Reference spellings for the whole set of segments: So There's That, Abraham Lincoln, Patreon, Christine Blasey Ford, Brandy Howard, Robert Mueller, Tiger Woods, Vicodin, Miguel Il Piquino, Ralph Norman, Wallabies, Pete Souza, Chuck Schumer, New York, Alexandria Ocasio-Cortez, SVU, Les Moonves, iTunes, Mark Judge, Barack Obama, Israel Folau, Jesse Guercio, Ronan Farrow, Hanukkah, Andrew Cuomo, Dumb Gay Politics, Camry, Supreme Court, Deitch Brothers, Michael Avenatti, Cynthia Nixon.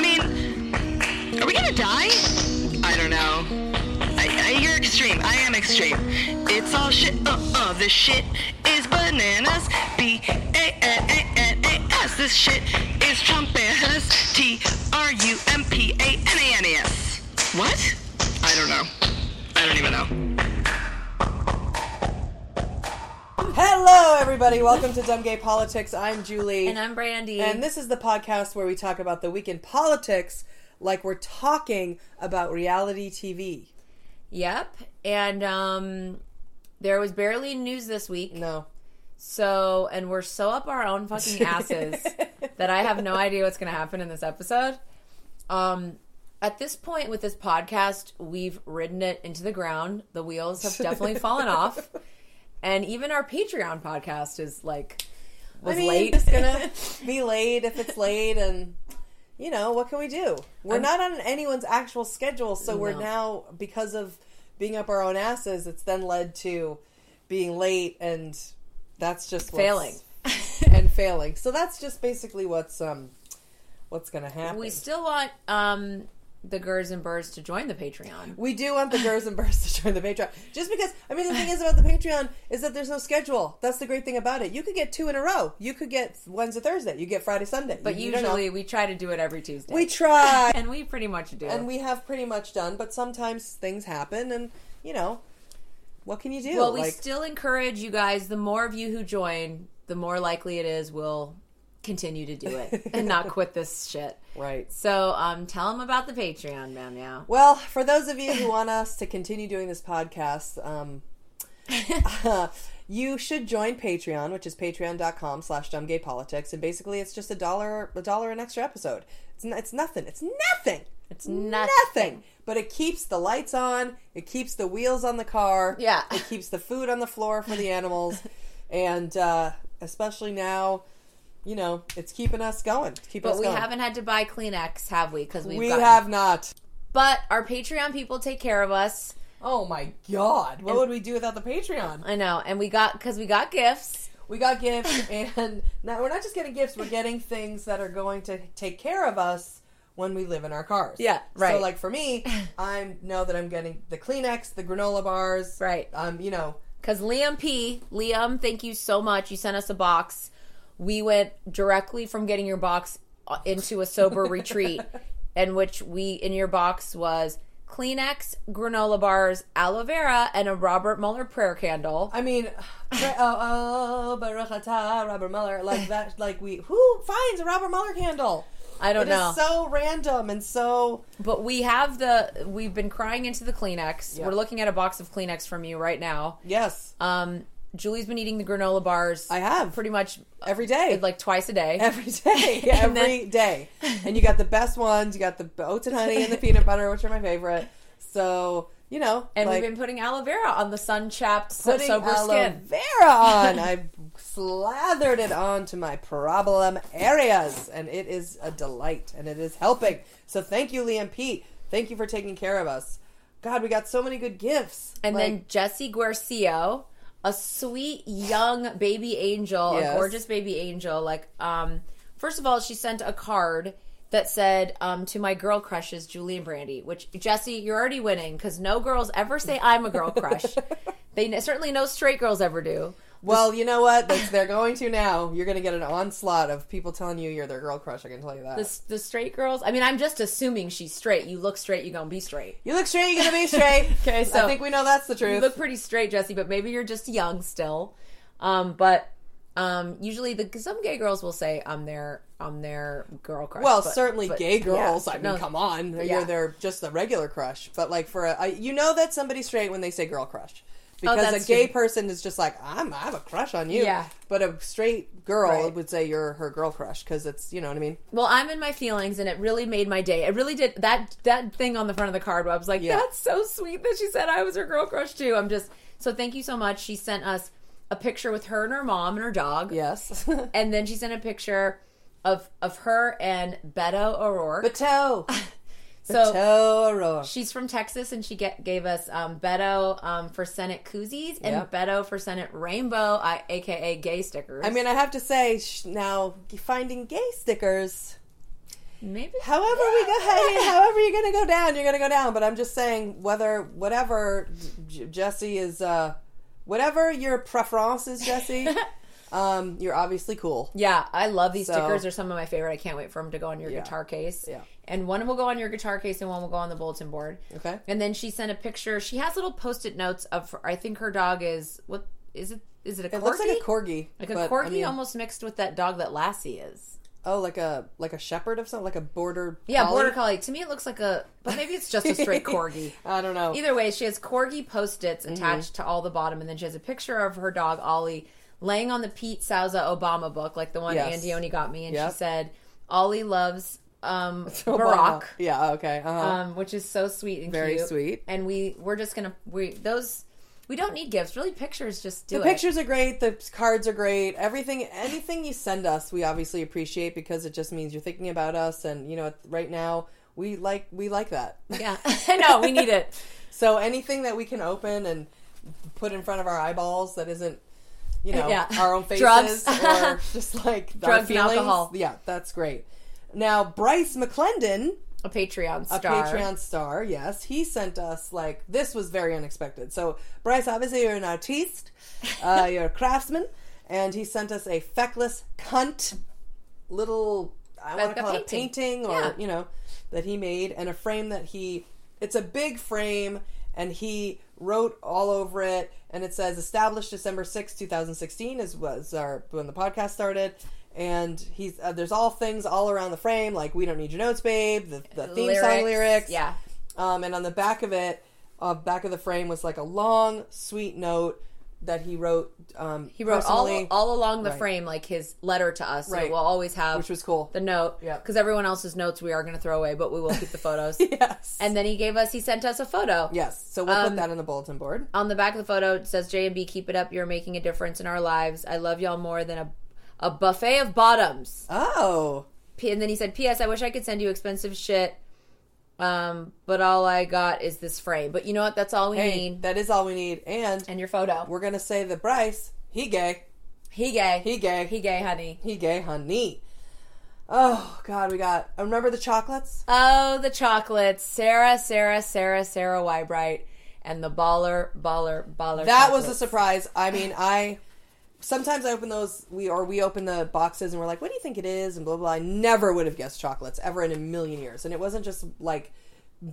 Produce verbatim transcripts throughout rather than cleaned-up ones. mean, are we gonna die? I don't know. I, I, you're extreme. I am extreme. It's all shit. Uh-uh. This shit is bananas. B A N A N A S. This shit is Trumpanas. T R U M P A N A N A S. What? I don't know. I don't even know. Hello, everybody. Welcome to Dumb Gay Politics. I'm Julie. And I'm Brandy. And this is the podcast where we talk about the week in politics like we're talking about reality T V. Yep. And um, there was barely news this week. No. So, and we're so up our own fucking asses that I have no idea what's going to happen in this episode. Um, at this point with this podcast, we've ridden it into the ground. The wheels have definitely fallen off. And even our Patreon podcast is like, was I mean, late. It's gonna be late if it's late, and you know, what can we do? We're I'm, not on anyone's actual schedule, so no. We're now, because of being up our own asses, it's then led to being late, and that's just what's, failing and failing. So that's just basically what's um what's gonna happen. We still want um. the Gers and Burrs to join the Patreon. We do want the Gers and Burrs to join the Patreon. Just because, I mean, the thing is about the Patreon is that there's no schedule. That's the great thing about it. You could get two in a row. You could get Wednesday, Thursday. You get Friday, Sunday. But you, usually you we try to do it every Tuesday. We try. And we pretty much do. And we have pretty much done, but sometimes things happen and, you know, what can you do? Well, we like, still encourage you guys, the more of you who join, the more likely it is we'll continue to do it and not quit this shit. Right. So um, tell them about the Patreon, man. Yeah. Well, for those of you who want us to continue doing this podcast, um, uh, you should join Patreon, which is patreon.com slash dumbgaypolitics. And basically it's just a dollar, a dollar an extra episode. It's, n- it's nothing. It's nothing. It's nothing. nothing. But it keeps the lights on. It keeps the wheels on the car. Yeah. It keeps the food on the floor for the animals. And uh, especially now, you know, it's keeping us going. It's keeping but us going. We haven't had to buy Kleenex, have we? Because we've we gotten... have not. But our Patreon people take care of us. Oh my God! What and... would we do without the Patreon? I know, and we got because we got gifts. We got gifts, and now we're not just getting gifts. We're getting things that are going to take care of us when we live in our cars. Yeah, right. So, like for me, I know that I'm getting the Kleenex, the granola bars. Right. Um, you know, because Liam P. Liam, thank you so much. You sent us a box. We went directly from getting your box into a sober retreat, in which we, in your box was Kleenex, granola bars, aloe vera, and a Robert Mueller prayer candle. I mean, oh, oh, Baruch Atah, Robert Mueller, like that, like we, who finds a Robert Mueller candle? I don't it know. It's so random and so. But we have the, we've been crying into the Kleenex. Yeah. We're looking at a box of Kleenex from you right now. Yes. Um, Julie's been eating the granola bars. I have. Pretty much every day. Like twice a day. Every day. Yeah, every then... day. And you got the best ones. You got the oats and honey and the peanut butter, which are my favorite. So, you know. And like, we've been putting aloe vera on the sun-chapped, sober skin. Putting aloe vera on. I slathered it on to my problem areas. And it is a delight. And it is helping. So thank you, Liam P. Thank you for taking care of us. God, we got so many good gifts. And like, then Jesse Guercio. A sweet, young baby angel, yes. A gorgeous baby angel. Like, um, first of all, she sent a card that said, um, to my girl crushes, Julie and Brandy, which, Jesse, you're already winning because no girls ever say I'm a girl crush. They certainly no straight girls ever do. Well, you know what? That's, they're going to now. You're going to get an onslaught of people telling you you're their girl crush. I can tell you that. The, the straight girls? I mean, I'm just assuming she's straight. You look straight, you're going to be straight. You look straight, you're going to be straight. Okay, so I think we know that's the truth. You look pretty straight, Jesse, but maybe you're just young still. Um, but um, usually the some gay girls will say I'm their, I'm their girl crush. Well, but, certainly but, gay girls. Yeah, I mean, no, come on. Yeah. You're their, just the regular crush. But like for a, I, you know that somebody's straight when they say girl crush. Because oh, a gay true. person is just like, I'm, I have a crush on you. Yeah. But a straight girl right. would say you're her girl crush because it's, you know what I mean? Well, I'm in my feelings and it really made my day. It really did. That that thing on the front of the card where I was like, yeah. that's so sweet that she said I was her girl crush too. I'm just, so thank you so much. She sent us a picture with her and her mom and her dog. Yes. And then she sent a picture of, of her and Beto O'Rourke. Beto! So she's from Texas, and she get, gave us um, Beto um, for Senate koozies and yep. Beto for Senate rainbow, I, a k a gay stickers. I mean, I have to say, sh- now, finding gay stickers, maybe. However yeah. we go, hey, however you're going to go down, you're going to go down. But I'm just saying, whether, whatever J- Jesse is, uh, whatever your preference is, Jesse, um, you're obviously cool. Yeah, I love these so. stickers. They're some of my favorite. I can't wait for them to go on your yeah. guitar case. Yeah. And one will go on your guitar case and one will go on the bulletin board. Okay. And then she sent a picture. She has little Post-it notes of, I think her dog is, what, is it, is it a corgi? It looks like a corgi. Like a corgi I mean, almost mixed with that dog that Lassie is. Oh, like a, like a shepherd of something? Like a border Yeah, collie? border collie. To me it looks like a, but maybe it's just a straight corgi. I don't know. Either way, she has corgi Post-its attached mm-hmm. to all the bottom, and then she has a picture of her dog, Ollie, laying on the Pete Souza Obama book, like the one yes. Andione got me, and yep. she said, Ollie loves... Um, so Barack. Obama. Yeah, okay. Uh-huh. Um, which is so sweet and Very cute. Very sweet. And we, we're just going to, we those, we don't need gifts. Really, pictures just do the it. The pictures are great. The cards are great. Everything, anything you send us, we obviously appreciate because it just means you're thinking about us. And, you know, right now, we like, we like that. Yeah. I know. We need it. So anything that we can open and put in front of our eyeballs that isn't, you know, yeah. our own faces drugs. Or just like drugs and alcohol. Yeah, that's great. Now, Bryce McClendon, a Patreon star, a Patreon star, yes, he sent us, like, this was very unexpected. So, Bryce, obviously you're an artiste, uh, you're a craftsman, and he sent us a feckless cunt little, I want to call it a painting, or, yeah. you know, that he made, and a frame that he, it's a big frame, and he wrote all over it, and it says, established December sixth, twenty sixteen, is, was our, when the podcast started. And he's uh, there's all things all around the frame, like We Don't Need Your Notes, Babe, the, the theme lyrics. song lyrics. Yeah. Um, and on the back of it, uh, back of the frame was like a long, sweet note that he wrote. Um, he wrote all, all along the right. frame, like his letter to us. Right. So we'll always have Which was cool. the note. Yeah. Because everyone else's notes we are going to throw away, but we will keep the photos. Yes. And then he gave us, he sent us a photo. Yes. So we'll um, put that on the bulletin board. On the back of the photo, it says, J and B, keep it up. You're making a difference in our lives. I love y'all more than a A buffet of bottoms. Oh. P- and then he said, P S I wish I could send you expensive shit, um, but all I got is this frame. But you know what? That's all we hey, need. That is all we need. And and your photo. We're going to say that Bryce, he gay. He gay. He gay. He gay, honey. He gay, honey. Oh, God, we got... Remember the chocolates? Oh, the chocolates. Sarah, Sarah, Sarah, Sarah Weibright, and the baller, baller, baller That chocolates. was a surprise. I mean, I... Sometimes I open those, we or we open the boxes and we're like, what do you think it is? And blah, blah, blah. I never would have guessed chocolates ever in a million years. And it wasn't just like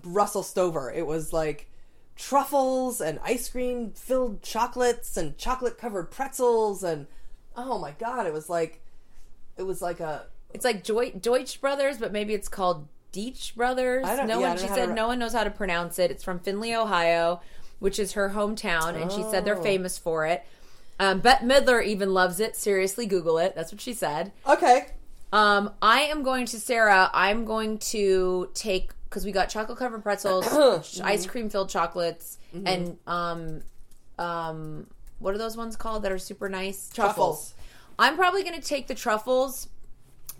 Russell Stover. It was like truffles and ice cream filled chocolates and chocolate covered pretzels. And oh my God, it was like, it was like a. It's like Joy, Deutsch Brothers, but maybe it's called Deitch Brothers. I don't, no yeah, one, I don't she know said to... no one knows how to pronounce it. It's from Findlay, Ohio, which is her hometown. And oh. she said they're famous for it. Um, Bette Midler even loves it. Seriously, Google it. That's what she said. Okay. Um, I am going to, Sarah, I'm going to take, because we got chocolate-covered pretzels, mm-hmm. ice cream-filled chocolates, mm-hmm. and um, um, what are those ones called that are super nice? Truffles. truffles. I'm probably going to take the truffles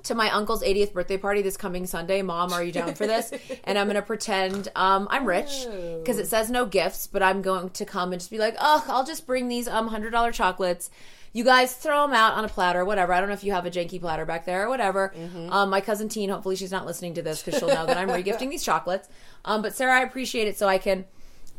to my uncle's eightieth birthday party this coming Sunday. Mom, are you down for this? And I'm going to pretend um, I'm rich because it says no gifts, but I'm going to come and just be like, oh, I'll just bring these um one hundred dollars chocolates. You guys throw them out on a platter, whatever. I don't know if you have a janky platter back there or whatever. Mm-hmm. Um, my cousin Teen, hopefully she's not listening to this because she'll know that I'm regifting these chocolates. Um, but Sarah, I appreciate it so I can...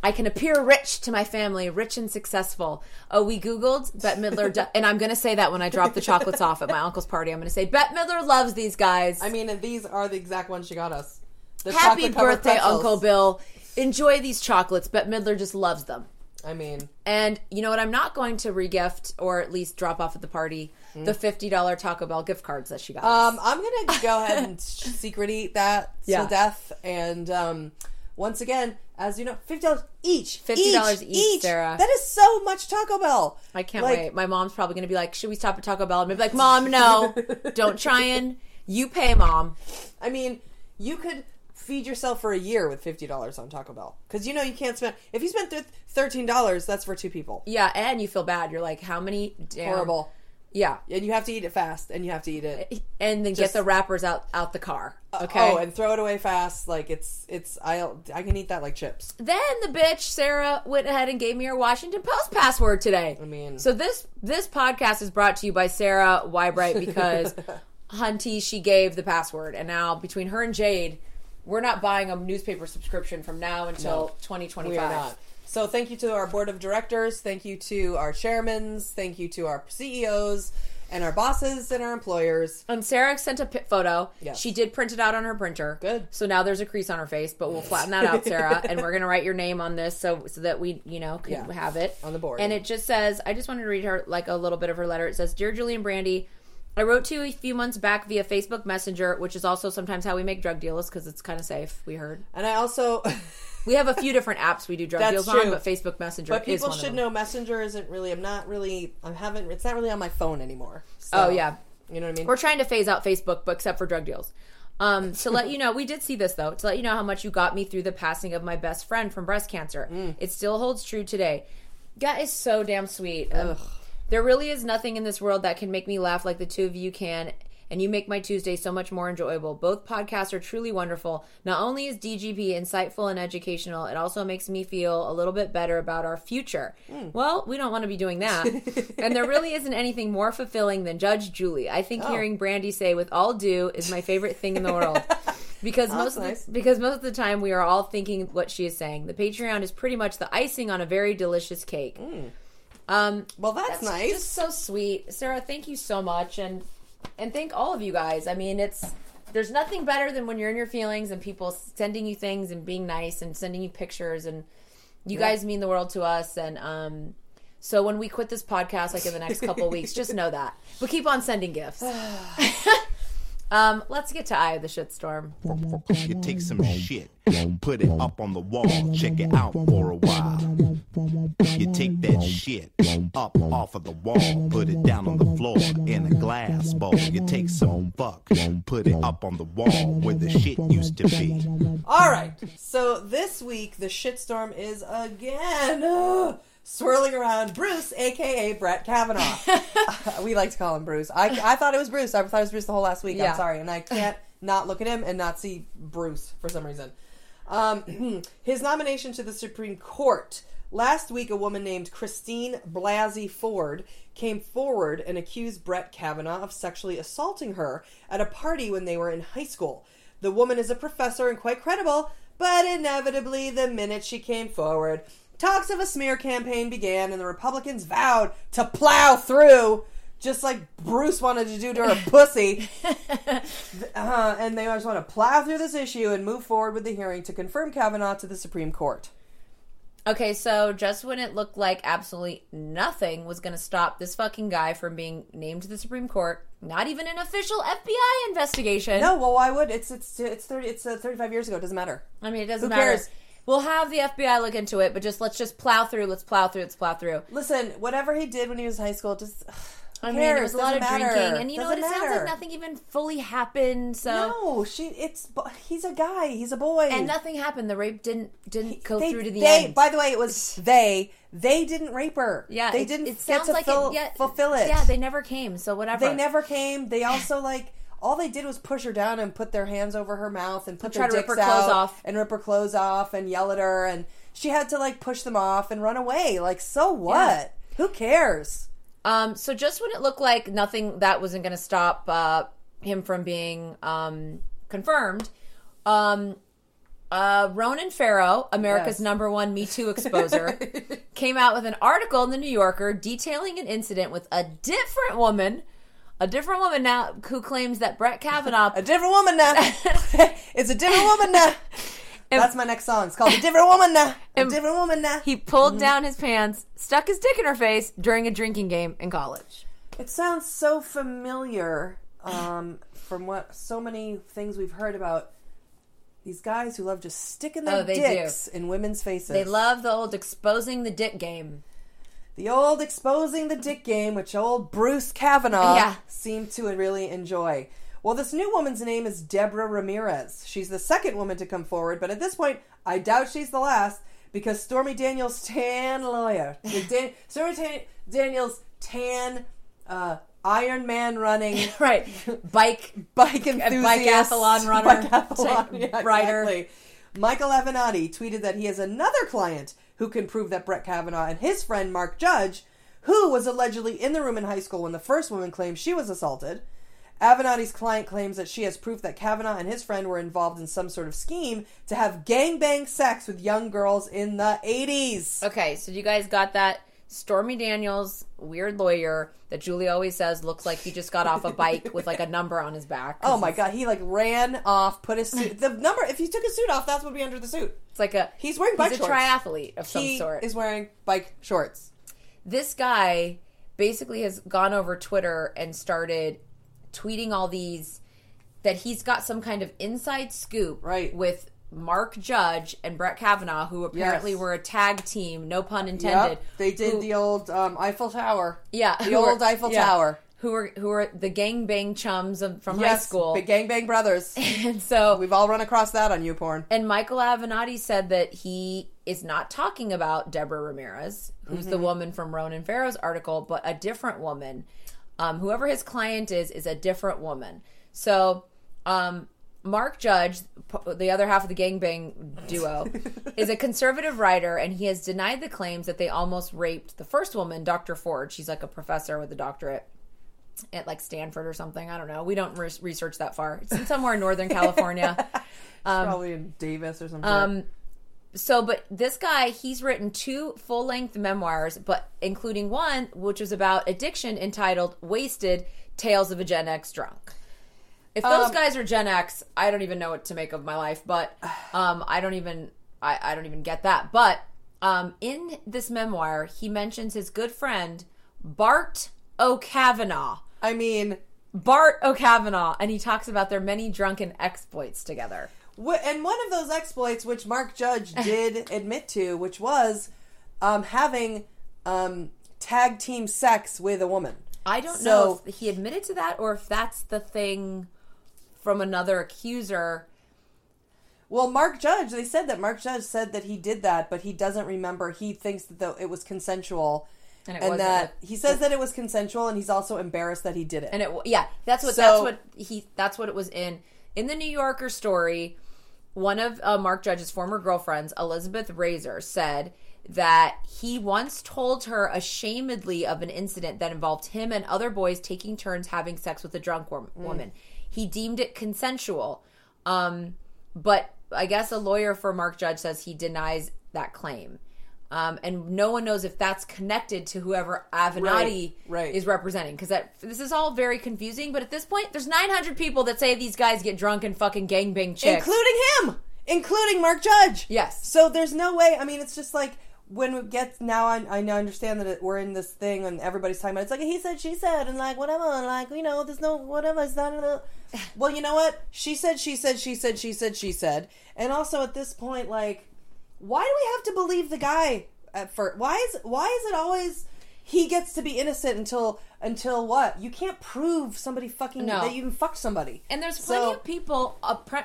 I can appear rich to my family, rich and successful. Oh, we Googled Bette Midler. Do- and I'm going to say that when I drop the chocolates off at my uncle's party. I'm going to say, Bette Midler loves these guys. I mean, and these are the exact ones she got us. The Happy birthday, pretzels. Uncle Bill. Enjoy these chocolates. Bette Midler just loves them. I mean. And you know what? I'm not going to regift or at least drop off at the party mm-hmm. the fifty dollars Taco Bell gift cards that she got um, us. I'm going to go ahead and secret eat that yeah. till death. And um, once again... As you know, fifty dollars each. fifty dollars each, each, Sarah. That is so much Taco Bell. I can't like, wait. My mom's probably going to be like, should we stop at Taco Bell? And I'm like, Mom, no. Don't try and. You pay, Mom. I mean, you could feed yourself for a year with fifty dollars on Taco Bell. Because you know you can't spend. If you spend th- thirteen dollars, that's for two people. Yeah, and you feel bad. You're like, how many? Damn. Horrible. Yeah. And you have to eat it fast, and you have to eat it. And then just, get the wrappers out, out the car. Okay. Oh, and throw it away fast. Like, it's, it's, I'll, I can eat that like chips. Then the bitch, Sarah, went ahead and gave me her Washington Post password today. I mean. So this, this podcast is brought to you by Sarah Weibright because Hunty, she gave the password. And now between her and Jade, we're not buying a newspaper subscription from now until no, twenty twenty-five. We are not. So thank you to our board of directors, thank you to our chairmans, thank you to our C E Os, and our bosses, and our employers. And Sarah sent a pit photo. Yes. She did print it out on her printer. Good. So now there's a crease on her face, but we'll flatten that out, Sarah, and we're going to write your name on this so so that we, you know, can yeah. have it. On the board. And yeah. it just says, I just wanted to read her, like, a little bit of her letter. It says, Dear Julie and Brandy, I wrote to you a few months back via Facebook Messenger, which is also sometimes how we make drug deals because it's kind of safe, we heard. And I also... We have a few different apps we do drug That's deals true. on, but Facebook Messenger but is one of them. But people should know Messenger isn't really, I'm not really, I haven't, it's not really on my phone anymore. So, oh, yeah. You know what I mean? We're trying to phase out Facebook, but except for drug deals. Um, to let you know, we did see this, though, to let you know how much you got me through the passing of my best friend from breast cancer. Mm. It still holds true today. That is so damn sweet. Um, there really is nothing in this world that can make me laugh like the two of you can. And you make my Tuesday so much more enjoyable. Both podcasts are truly wonderful. Not only is D G P insightful and educational, it also makes me feel a little bit better about our future. Mm. Well, we don't want to be doing that. And there really isn't anything more fulfilling than Judge Julie. I think oh. hearing Brandy say, with all due, is my favorite thing in the world. Because most, nice. of the, because most of the time we are all thinking what she is saying. The Patreon is pretty much the icing on a very delicious cake. Mm. Um, well, that's, that's nice. Just so sweet. Sarah, thank you so much. And... And thank all of you guys. I mean, it's there's nothing better than when you're in your feelings and people sending you things and being nice and sending you pictures. And you yeah. guys mean the world to us. And um, so when we quit this podcast, like in the next couple of weeks, just know that. But keep on sending gifts. um, let's get to Eye of the Shitstorm. Shit, take some shit. Put it up on the wall. Check it out for a while. You take that shit up off of the wall. Put it down on the floor in a glass bowl. You take some fuck. Put it up on the wall where the shit used to be. All right. So this week, the shitstorm is again uh, swirling around Bruce, a k a. Brett Kavanaugh. uh, we like to call him Bruce. I, I thought it was Bruce. I thought it was Bruce the whole last week. Yeah. I'm sorry. And I can't not look at him and not see Bruce for some reason. Um, his nomination to the Supreme Court. Last week, a woman named Christine Blasey Ford came forward and accused Brett Kavanaugh of sexually assaulting her at a party when they were in high school. The woman is a professor and quite credible, but inevitably, the minute she came forward, talks of a smear campaign began and the Republicans vowed to plow through, just like Bruce wanted to do to her pussy. Uh, and they just want to plow through this issue and move forward with the hearing to confirm Kavanaugh to the Supreme Court. Okay, so just when it looked like absolutely nothing was going to stop this fucking guy from being named to the Supreme Court, not even an official F B I investigation. No, well, why would? It's it's it's thirty it's uh, thirty-five years ago. It doesn't matter. I mean, it doesn't matter. Who cares? Matter. We'll have the F B I look into it, but just let's just plow through. Let's plow through. Let's plow through. Listen, whatever he did when he was in high school, just ugh, who I mean, cares? There was a lot of matter. drinking, and you doesn't know what? It matter. sounds like nothing even fully happened. So no, she it's he's a guy, he's a boy, and nothing happened. The rape didn't didn't go they, through to the they, end. By the way, it was they they didn't rape her. Yeah, they it, didn't. It sounds like fill, it, yeah, fulfill it. Yeah, they never came. So whatever, they never came. They also like. All they did was push her down and put their hands over her mouth and put and their dicks rip her out clothes off. and rip her clothes off and yell at her. And she had to, like, push them off and run away. Like, so what? Yeah. Who cares? Um, so just when it looked like nothing that wasn't going to stop uh, him from being um, confirmed, um, uh, Ronan Farrow, America's yes. number one Me Too exposer, came out with an article in The New Yorker detailing an incident with a different woman... A different woman now who claims that Brett Kavanaugh... a different woman now. It's a different woman now. And that's my next song. It's called A Different Woman Now. A Different Woman Now. He pulled mm-hmm. down his pants, stuck his dick in her face during a drinking game in college. It sounds so familiar um, from what so many things we've heard about These guys who love just sticking their oh, dicks do. in women's faces. They love the old exposing the dick game. The old exposing the dick game, which old Bruce Kavanaugh yeah. seemed to really enjoy. Well, this new woman's name is Deborah Ramirez. She's the second woman to come forward, but at this point, I doubt she's the last, because Stormy Daniels' tan lawyer, Dan- Stormy T- Daniels' tan uh, Iron Man running, right? Bike, bike enthusiast, bike athlon runner, bike-athlon, yeah, rider. Exactly. Michael Avenatti tweeted that he has another client who can prove that Brett Kavanaugh and his friend Mark Judge, who was allegedly in the room in high school when the first woman claimed she was assaulted. Avenatti's client claims that she has proof that Kavanaugh and his friend were involved in some sort of scheme to have gangbang sex with young girls in the eighties. Okay, so you guys got that Stormy Daniels weird lawyer that Julie always says looks like he just got off a bike with like a number on his back. Oh my God, he like ran off, put his suit. The number, if he took his suit off, that's what would be under the suit. It's like a, he's wearing bike he's shorts. He's a triathlete of some he sort. He is wearing bike shorts. This guy basically has gone over Twitter and started tweeting all these, that he's got some kind of inside scoop right. with Mark Judge and Brett Kavanaugh, who apparently yes. were a tag team, no pun intended. Yep. They did who, the old um, Eiffel Tower. Yeah. The old were, Eiffel yeah. Tower. Who were who were the gangbang chums of, from yes, high school. Yes, the gangbang brothers. And so we've all run across that on YouPorn. And Michael Avenatti said that he is not talking about Deborah Ramirez, who's mm-hmm. the woman from Ronan Farrow's article, but a different woman. Um, whoever his client is, is a different woman. So, um, Mark Judge, the other half of the gangbang duo, is a conservative writer, and he has denied the claims that they almost raped the first woman, Doctor Ford. She's like a professor with a doctorate at like Stanford or something. I don't know. We don't re- research that far. It's in somewhere in Northern California. Um, probably in Davis or something. Um, so, but this guy, he's written two full-length memoirs, but including one, which was about addiction, entitled Wasted, Tales of a Gen X Drunk. If those um, guys are Gen X, I don't even know what to make of my life, but um, I don't even, I, I don't even get that. But um, in this memoir, he mentions his good friend, Bart O'Kavanaugh. I mean... Bart O'Kavanaugh, and he talks about their many drunken exploits together. And one of those exploits, which Mark Judge did admit to, which was um, having um, tag team sex with a woman. I don't so, know if he admitted to that or if that's the thing from another accuser. Well, Mark Judge, they said that Mark Judge said that he did that, but he doesn't remember. He thinks that the, it was consensual. And, it and that a, he says that it was consensual, and he's also embarrassed that he did it. And it yeah, that's what so, that's what he that's what it was in in the New Yorker story. One of uh, Mark Judge's former girlfriends, Elizabeth Raiser, said that he once told her ashamedly of an incident that involved him and other boys taking turns having sex with a drunk wom- mm. woman. He deemed it consensual. Um, but I guess a lawyer for Mark Judge says he denies that claim. Um, and no one knows if that's connected to whoever Avenatti right, right. is representing. Because this is all very confusing. But at this point, there's nine hundred people that say these guys get drunk and fucking gangbang chicks. Including him! Including Mark Judge! Yes. So there's no way. I mean, it's just like... When we get now, I I understand that it, we're in this thing and everybody's talking about it. It's like he said, she said, and like whatever, and like you know, there's no whatever. It's not. A, well, you know what? She said, she said, she said, she said, she said, and also at this point, like, why do we have to believe the guy at first? Why is why is it always he gets to be innocent until until what? You can't prove somebody fucking no. that you even fucked somebody. And there's plenty so, of people appre-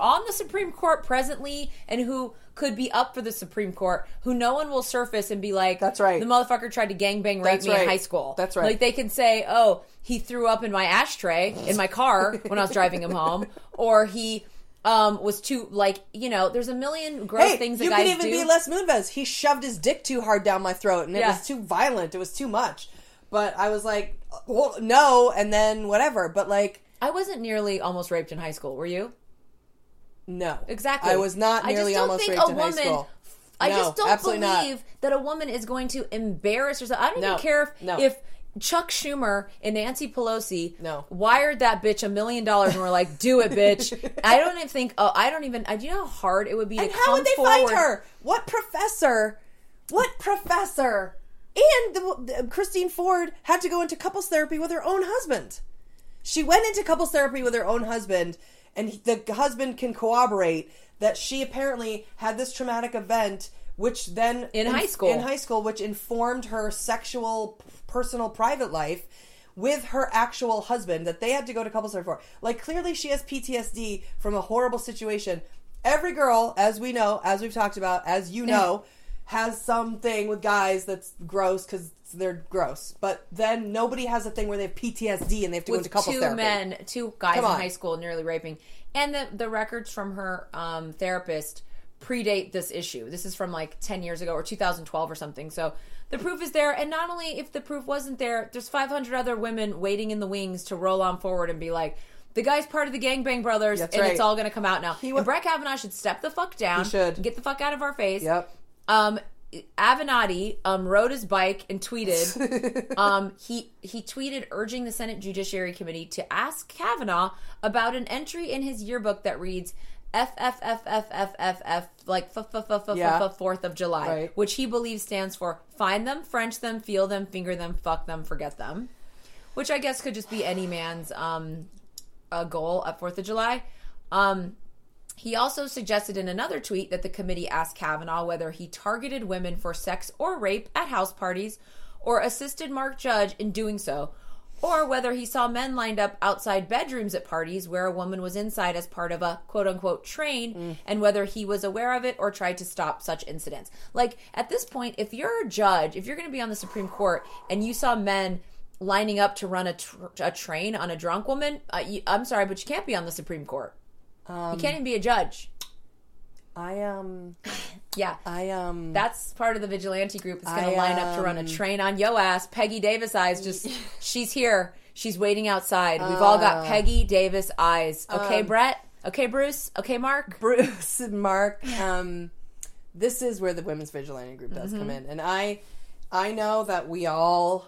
on the Supreme Court presently and who. Could be up for the Supreme Court, who no one will surface and be like, "That's right, the motherfucker tried to gangbang rape me right. in high school." That's right. Like they can say, "Oh, he threw up in my ashtray in my car when I was driving him home," or he um, was too like, you know, there's a million gross hey, things that guys do. You could even do. Be Les Moonves. He shoved his dick too hard down my throat, and it yeah. was too violent. It was too much. But I was like, well, no, and then whatever. But like, I wasn't nearly almost raped in high school. Were you? No. Exactly. I was not nearly almost raped in high school. I just don't believe that a woman is going to embarrass herself. I don't even care if, no. if Chuck Schumer and Nancy Pelosi no. wired that bitch a million dollars and were like, do it, bitch. I don't even think, oh, I don't even, do you know how hard it would be to come forward? And how would they find her? What professor? What professor? And the, the, Christine Ford had to go into couples therapy with her own husband. She went into couples therapy with her own husband And the husband can corroborate that she apparently had this traumatic event, which then... In high school. In high school, which informed her sexual, personal, private life with her actual husband that they had to go to couples therapy for. Like, clearly she has P T S D from a horrible situation. Every girl, as we know, as we've talked about, as you know, has something with guys that's gross because they're gross. But then nobody has a thing where they have P T S D and they have to with go to couples two therapy. Two men, two guys in high school nearly raping. And the, the records from her um, therapist predate this issue. This is from like ten years ago or two thousand twelve or something. So the proof is there. And not only if the proof wasn't there, there's five hundred other women waiting in the wings to roll on forward and be like, the guy's part of the Gangbang Brothers, that's and right. It's all going to come out now. He was- and Brett Kavanaugh should step the fuck down. He should. Get the fuck out of our face. Yep. Um, Avenatti um, rode his bike and tweeted. um, he he tweeted urging the Senate Judiciary Committee to ask Kavanaugh about an entry in his yearbook that reads F F F F F F F like f f f f f f Fourth of July, right. Which he believes stands for find them, French them, feel them, finger them, fuck them, forget them, which I guess could just be any man's um uh, goal at Fourth of July. Um. He also suggested in another tweet that the committee asked Kavanaugh whether he targeted women for sex or rape at house parties or assisted Mark Judge in doing so, or whether he saw men lined up outside bedrooms at parties where a woman was inside as part of a quote-unquote train, mm. and whether he was aware of it or tried to stop such incidents. Like, at this point, if you're a judge, if you're going to be on the Supreme Court and you saw men lining up to run a, tr- a train on a drunk woman, uh, you, I'm sorry, but you can't be on the Supreme Court. Um, you can't even be a judge. I, um... yeah. I, um... That's part of the vigilante group that's going to line um, up to run a train on yo ass. Peggy Davis eyes just... she's here. She's waiting outside. Uh, We've all got Peggy Davis eyes. Okay, um, Brett? Okay, Bruce? Okay, Mark? Bruce and Mark. Um, this is where the women's vigilante group does mm-hmm. come in. And I, I know that we all...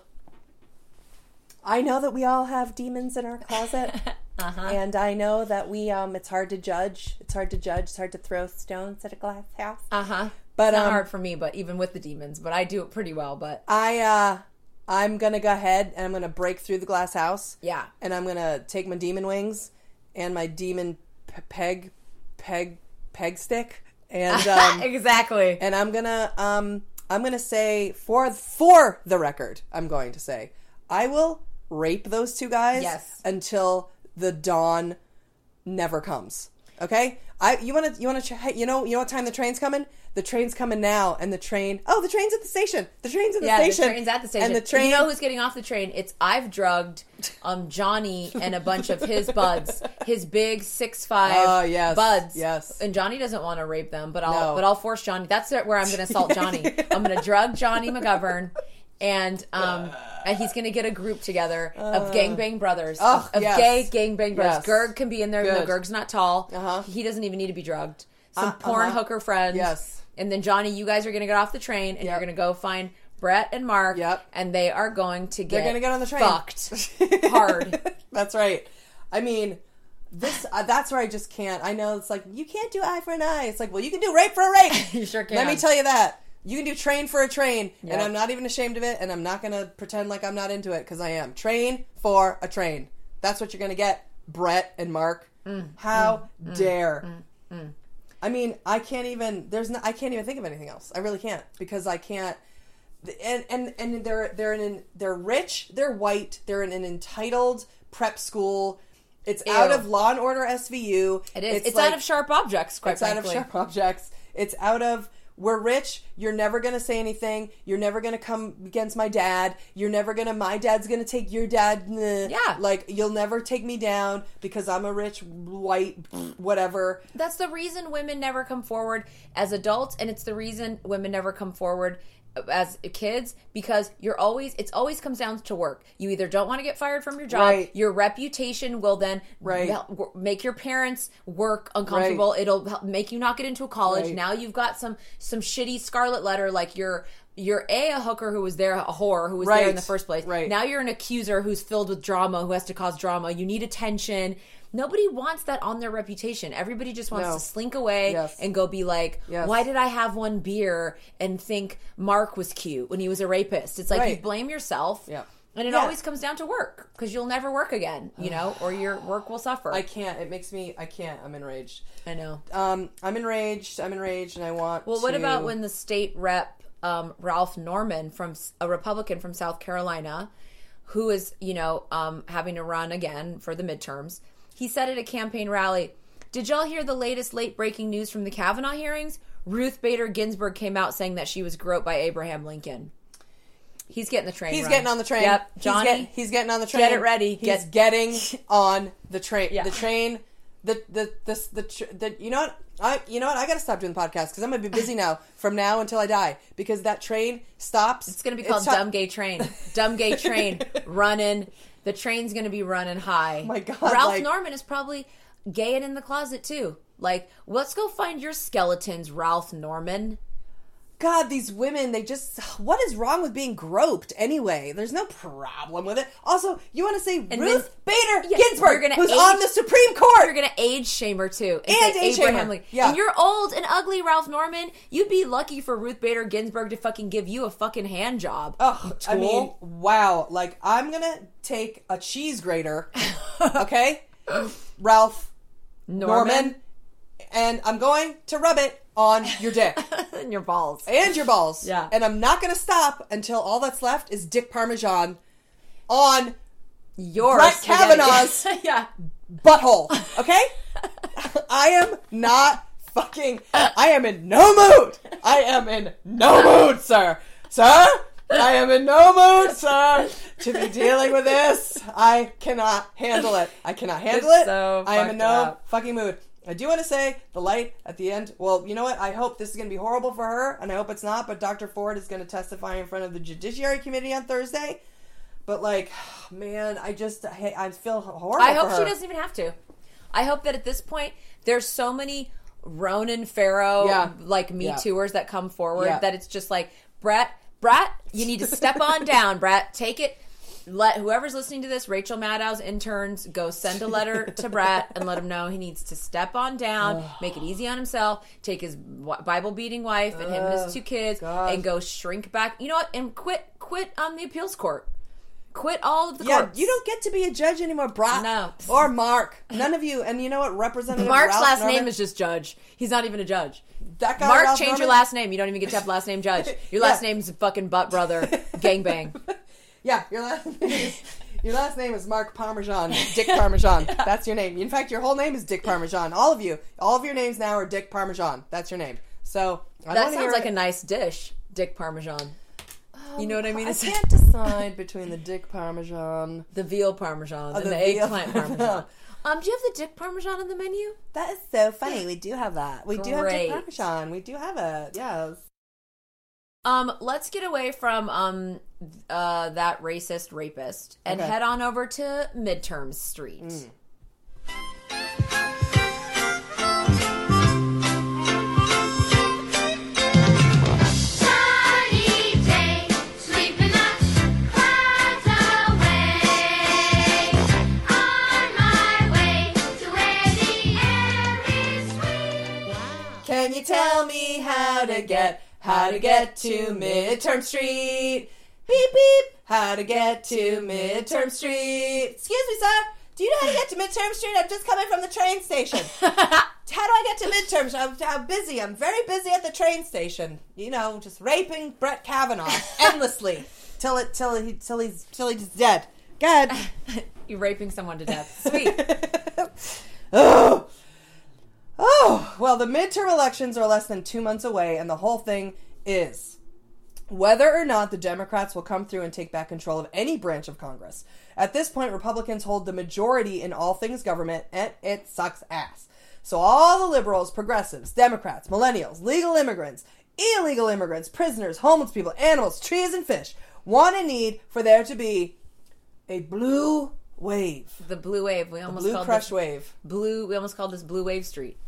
I know that we all have demons in our closet. Uh-huh. And I know that we, um, it's hard to judge. It's hard to judge. It's hard to throw stones at a glass house. Uh-huh. But, it's not um, hard for me, but even with the demons, but I do it pretty well, but. I, uh, I'm gonna go ahead and I'm gonna break through the glass house. Yeah. And I'm gonna take my demon wings and my demon pe- peg, peg, peg stick. And, um. Exactly. And I'm gonna, um, I'm gonna say for, for the record, I'm going to say, I will rape those two guys. Yes. Until the dawn never comes. Okay, I you want to you want to hey, you know you know what time the train's coming? The train's coming now, and the train. Oh, the train's at the station. The train's at the yeah, station. Yeah, the train's at the station. And the train. And you know who's getting off the train? It's I've drugged um Johnny and a bunch of his buds, his big six five oh, yes, buds. Yes. And Johnny doesn't want to rape them, but I'll no. but I'll force Johnny. That's where I'm going to assault Johnny. I'm going to drug Johnny McGovern. And um, and he's going to get a group together of gangbang brothers. Oh, of yes. gay gangbang brothers. Yes. Gerg can be in there, even though Gerg's not tall. Uh-huh. He doesn't even need to be drugged. Some uh, porn uh-huh. hooker friends. Yes. And then, Johnny, you guys are going to get off the train, and yep. you're going to go find Brett and Mark. Yep. And they are going to get, They're gonna get on the train. fucked hard. That's right. I mean... This uh, that's where I just can't. I know it's like, you can't do eye for an eye. It's like, well, you can do rape for a rape. You sure can. Let me tell you that. You can do train for a train, yep. and I'm not even ashamed of it, and I'm not going to pretend like I'm not into it, because I am. Train for a train. That's what you're going to get, Brett and Mark. Mm, How mm, dare. Mm, mm, mm. I mean, I can't even, there's no, I can't even think of anything else. I really can't, because I can't, and and, and they're, they're, in, they're rich, they're white, they're in an entitled prep school. It's Ew. out of Law and Order S V U. It is. It's, it's like, out of Sharp Objects, quite frankly. It's out of Sharp Objects. It's out of... We're rich. You're never going to say anything. You're never going to come against my dad. You're never going to... My dad's going to take your dad. Nah. Yeah. Like, you'll never take me down because I'm a rich, white, whatever. That's the reason women never come forward as adults, and it's the reason women never come forward as kids, because you're always... It's always comes down to work. You either don't want to get fired from your job. Right. Your reputation will then right. make your parents work uncomfortable. Right. It'll make you not get into a college. Right. Now you've got some some shitty scarlet letter, like you're you're a, a hooker who was there, a whore who was right. there in the first place. Right. Now you're an accuser who's filled with drama, who has to cause drama. You need attention. Nobody wants that on their reputation. Everybody just wants no. to slink away yes. and go be like, yes. why did I have one beer and think Mark was cute when he was a rapist? It's like right. you blame yourself. Yeah. And it yeah. always comes down to work, because you'll never work again, you know, or your work will suffer. I can't. It makes me, I can't. I'm enraged. I know. Um, I'm enraged. I'm enraged, and I want Well, what to... about when the state rep, um, Ralph Norman, from a Republican from South Carolina, who is, you know, um, having to run again for the midterms, he said at a campaign rally, "Did y'all hear the latest late-breaking news from the Kavanaugh hearings? Ruth Bader Ginsburg came out saying that she was groped by Abraham Lincoln." He's getting the train. He's run. getting on the train. Yep, Johnny. He's, get, he's getting on the train. Get it ready. He's get. getting on the train. Yeah. The train. The the the the, the, the you know what? I you know what? I got to stop doing podcasts because I'm gonna be busy now from now until I die, because that train stops. It's gonna be called Dumb Gay Train. Dumb Gay Train running. The train's gonna be running high. Oh my God. Ralph like, Norman is probably gay and in the closet too. Like, let's go find your skeletons, Ralph Norman. God, these women, they just, what is wrong with being groped anyway? There's no problem with it. Also, you want to say and Ruth Ms. Bader yeah, Ginsburg, who's age, on the Supreme Court. You're going to age shame her, too. And, and age shame her. Yeah. And you're old and ugly, Ralph Norman. You'd be lucky for Ruth Bader Ginsburg to fucking give you a fucking hand job. Ugh, I mean, wow. Like, I'm going to take a cheese grater, okay? Ralph Norman. Norman. And I'm going to rub it on your dick. And your balls. And your balls. Yeah. And I'm not going to stop until all that's left is dick parmesan on your Brett Kavanaugh's yeah. butthole. Okay? I am not fucking... I am in no mood. I am in no mood, sir. Sir? I am in no mood, sir, to be dealing with this. I cannot handle it. I cannot handle it's it. So I am in no up. fucking mood. I do want to say the light at the end. Well, you know what? I hope this is going to be horrible for her, and I hope it's not, but Doctor Ford is going to testify in front of the Judiciary Committee on Thursday. But, like, man, I just, I, I feel horrible I hope for her. She doesn't even have to. I hope that at this point, there's so many Ronan Farrow, yeah. like, Me yeah. Tooers that come forward yeah. that it's just like, Brett, Brett, you need to step on down, Brett. Take it. Let whoever's listening to this, Rachel Maddow's interns, go send a letter to Brett and let him know he needs to step on down, make it easy on himself, take his Bible-beating wife and him and his two kids, God. and go shrink back. You know what? And quit, quit on the appeals court. Quit all of the yeah, courts. You don't get to be a judge anymore, Brett. No. Or Mark. None of you. And you know what? Representative Mark's Ralph last Norman, name is just Judge. He's not even a judge. That guy Mark, Ralph change Norman? your last name. You don't even get to have last name Judge. Your last yeah. name's fucking butt brother. Gangbang. Yeah, your last name is, your last name is Mark Parmesan, Dick Parmesan. yeah. That's your name. In fact, your whole name is Dick Parmesan. All of you, all of your names now are Dick Parmesan. That's your name. So I that sounds hear like it. a nice dish, Dick Parmesan. Um, you know what I mean? I can't decide between the Dick Parmesan, the veal Parmesan, oh, and the, the eggplant Parmesan. Um, do you have the Dick Parmesan on the menu? That is so funny. We do have that. We Great. do have Dick Parmesan. We do have it. Yes. Um, let's get away from um uh that racist rapist and okay. head on over to Midterm Street. Mm. Can you tell me how to get How to get to Midterm Street? Beep, beep. How to get to Midterm Street? Excuse me, sir. Do you know how to get to Midterm Street? I'm just coming from the train station. How do I get to Midterm Street? I'm, I'm busy. I'm very busy at the train station. You know, just raping Brett Kavanaugh endlessly till it till he till he's till he's dead. God, you're raping someone to death. Sweet. Oh. Oh, well, the midterm elections are less than two months away, and the whole thing is whether or not the Democrats will come through and take back control of any branch of Congress. At this point, Republicans hold the majority in all things government, and it sucks ass. So all the liberals, progressives, Democrats, millennials, legal immigrants, illegal immigrants, prisoners, homeless people, animals, trees, and fish want and need for there to be a blue wave. The blue wave. We almost the blue called crush this wave. Blue. We almost called this Blue Wave Street.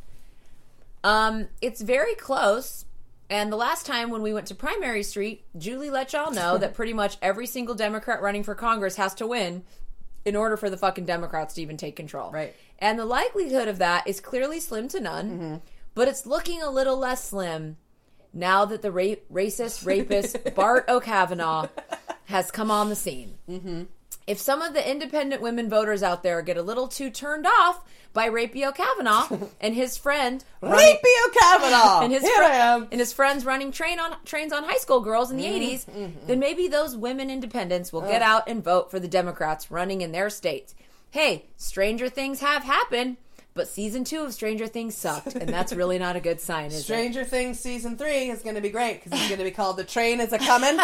Um, it's very close, and the last time when we went to Primary Street, Julie let y'all know that pretty much every single Democrat running for Congress has to win in order for the fucking Democrats to even take control. Right. And the likelihood of that is clearly slim to none, mm-hmm. but it's looking a little less slim now that the ra- racist rapist Bart O'Kavanaugh has come on the scene. Mm-hmm. If some of the independent women voters out there get a little too turned off by Rapio Kavanaugh and his friend Ronnie, Rapio Kavanaugh and his Here fr- I am. and his friends running train on trains on high school girls in the mm-hmm. eighties, mm-hmm. then maybe those women independents will oh. get out and vote for the Democrats running in their states. Hey, stranger things have happened. But season two of Stranger Things sucked, and that's really not a good sign, is Stranger it? Stranger Things season three is going to be great, because it's going to be called The Train Is A-Comin',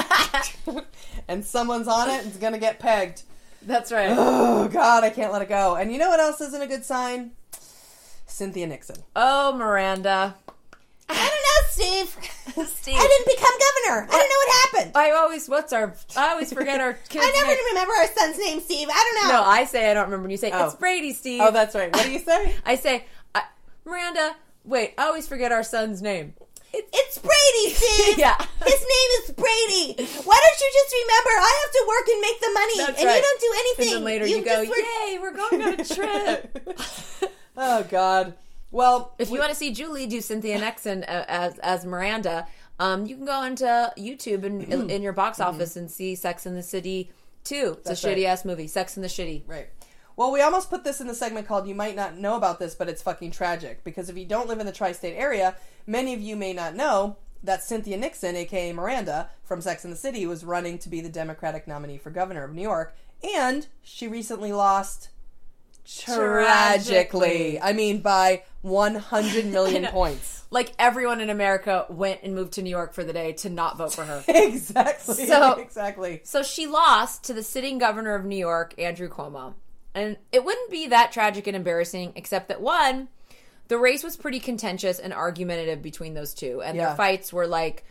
and someone's on it and it's going to get pegged. That's right. Oh, God, I can't let it go. And you know what else isn't a good sign? Cynthia Nixon. Oh, Miranda. I don't know, Steve. Steve. I didn't become governor. I don't know what happened. I always, what's our, I always forget our kid's I never name. remember our son's name, Steve. I don't know. No, I say I don't remember. You say, oh. It's Brady, Steve. Oh, that's right. What do you say? I say, I, Miranda, wait, I always forget our son's name. It's, it's Brady, Steve. Yeah. His name is Brady. Why don't you just remember, I have to work and make the money, that's and right. you don't do anything. And then later you, you go, yay, we're going on a trip. Oh, God. Well, if you we, want to see Julie do Cynthia Nixon as as Miranda, um, you can go into YouTube and in your box office and see Sex and the City two. It's That's a right. shitty ass movie. Sex and the Shitty. Right. Well, we almost put this in the segment called You Might Not Know About This, but it's fucking tragic. Because if you don't live in the tri-state area, many of you may not know that Cynthia Nixon, a k a. Miranda, from Sex and the City, was running to be the Democratic nominee for governor of New York. And she recently lost... Tragically. Tragically. I mean, by one hundred million points. Like, everyone in America went and moved to New York for the day to not vote for her. Exactly. So, exactly. So she lost to the sitting governor of New York, Andrew Cuomo. And it wouldn't be that tragic and embarrassing, except that, one, the race was pretty contentious and argumentative between those two. And yeah. their fights were, like,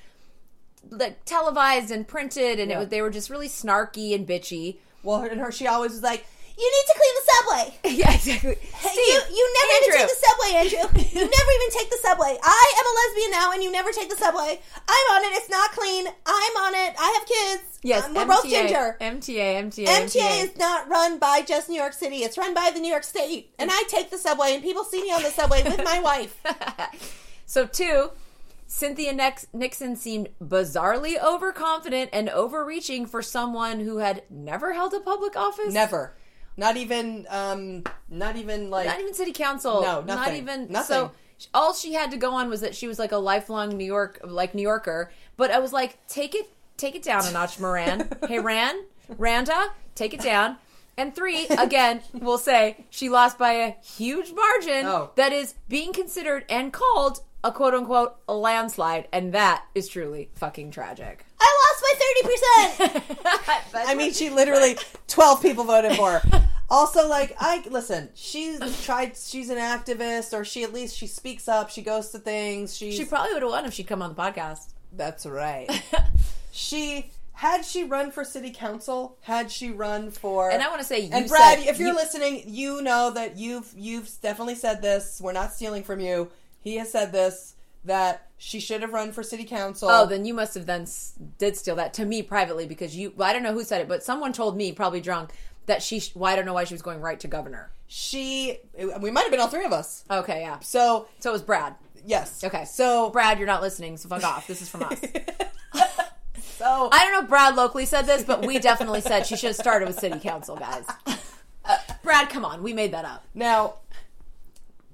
like televised and printed, and yeah. it was, they were just really snarky and bitchy. Well, and her, she always was like... You need to clean the subway. Yeah, exactly. Steve, you, you never Andrew. even take the subway, Andrew. You never even take the subway. I am a lesbian now, and you never take the subway. I'm on it. It's not clean. I'm on it. I have kids. Yes, um, we're M T A, both ginger. M T A, M T A, M T A. M T A is not run by just New York City. It's run by the New York State. And I take the subway, and people see me on the subway with my wife. So, two, Cynthia Nixon seemed bizarrely overconfident and overreaching for someone who had never held a public office. Never. Not even, um, not even like... Not even city council. No, nothing. Not even... Nothing. So all she had to go on was that she was like a lifelong New York, like New Yorker. But I was like, take it, take it down a notch, Moran. Hey, Ran, Randa, take it down. And three, again, we'll say she lost by a huge margin oh. that is being considered and called a quote-unquote landslide. And that is truly fucking tragic. I lost by thirty percent! I mean, she literally... twelve people voted for her. Also, like, I listen, she's tried, she's an activist, or she at least, she speaks up, she goes to things. She's, she probably would have won if she'd come on the podcast. That's right. She, had she run for city council, had she run for... And I want to say, you And Brad, said, if you're you, listening, you know that you've you've definitely said this. We're not stealing from you. He has said this, that... She should have run for city council. Oh, then you must have then did steal that to me privately because you, well, I don't know who said it, but someone told me, probably drunk, that she, well, I don't know why she was going right to governor. She, we might have been all three of us. Okay, yeah. So. So it was Brad. Yes. Okay. So. Brad, you're not listening, so fuck off. This is from us. So. I don't know if Brad locally said this, but we definitely said she should have started with city council, guys. Uh, Brad, come on. We made that up. Now,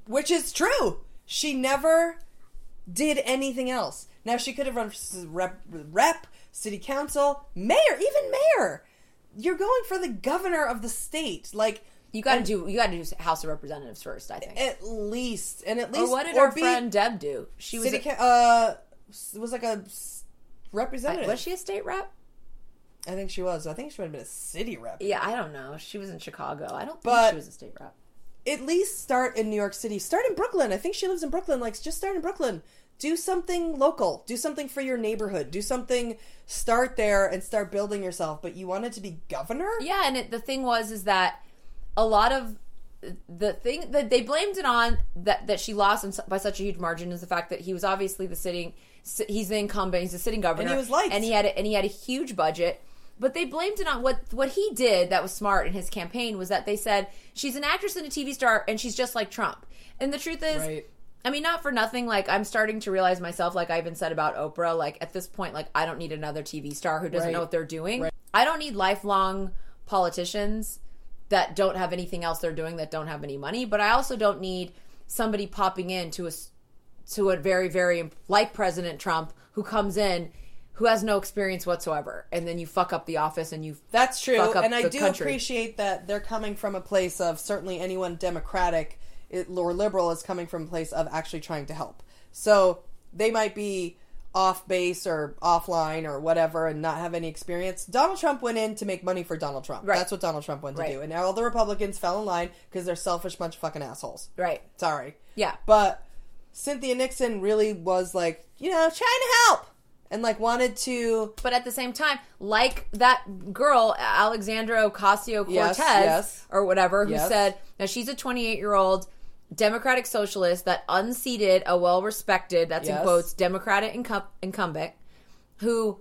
which is true. She never... did anything else. Now, she could have run for rep, rep, city council, mayor, even mayor. You're going for the governor of the state. Like, you got to do, you got to do House of Representatives first, I think. At least, and at least. Or what did or our be, friend Deb do? She was, city, a, uh, was like a representative. Was she a state rep? I think she was. I think she would have been a city rep. Yeah, I don't know. She was in Chicago. I don't but, think she was a state rep. At least start in New York City. Start in Brooklyn. I think she lives in Brooklyn. Like, just start in Brooklyn. Do something local. Do something for your neighborhood. Do something. Start there and start building yourself. But you wanted to be governor? Yeah, and it, the thing was is that a lot of the thing that they blamed it on that, that she lost by such a huge margin is the fact that he was obviously the sitting, he's the incumbent, he's the sitting governor. And he was liked. And he had a, and he had a huge budget. But they blamed it on what what he did that was smart in his campaign was that they said, she's an actress and a T V star, and she's just like Trump. And the truth is, right. I mean, not for nothing, like, I'm starting to realize myself, like I even said about Oprah, like, at this point, like, I don't need another T V star who doesn't right. know what they're doing. Right. I don't need lifelong politicians that don't have anything else they're doing, that don't have any money, but I also don't need somebody popping in to a, to a very, very, like President Trump, who comes in, who has no experience whatsoever, and then you fuck up the office and you That's true. fuck up and the country. And I do appreciate that they're coming from a place of, certainly anyone Democratic or liberal is coming from a place of actually trying to help. So they might be off base or offline or whatever and not have any experience. Donald Trump went in to make money for Donald Trump. Right. That's what Donald Trump went to right. do. And all the Republicans fell in line because they're selfish bunch of fucking assholes. Right. Sorry. Yeah. But Cynthia Nixon really was like, you know, trying to help. And, like, wanted to... But at the same time, like that girl, Alexandria Ocasio-Cortez, yes, yes. or whatever, who yes. said... Now, she's a twenty-eight-year-old Democratic socialist that unseated a well-respected, that's yes. in quotes, Democratic incum- incumbent, who...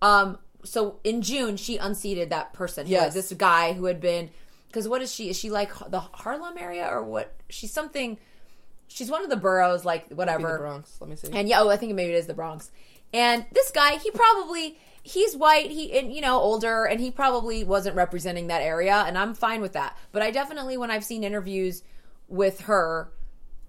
um So, in June, she unseated that person. Yes. This guy who had been... Because what is she? Is she, like, the Harlem area or what? She's something... She's one of the boroughs, like, whatever. The Bronx. Let me see. And, yeah, oh, I think maybe it is the Bronx. And this guy, he probably, he's white, he, and, you know, older, and he probably wasn't representing that area, and I'm fine with that. But I definitely, when I've seen interviews with her,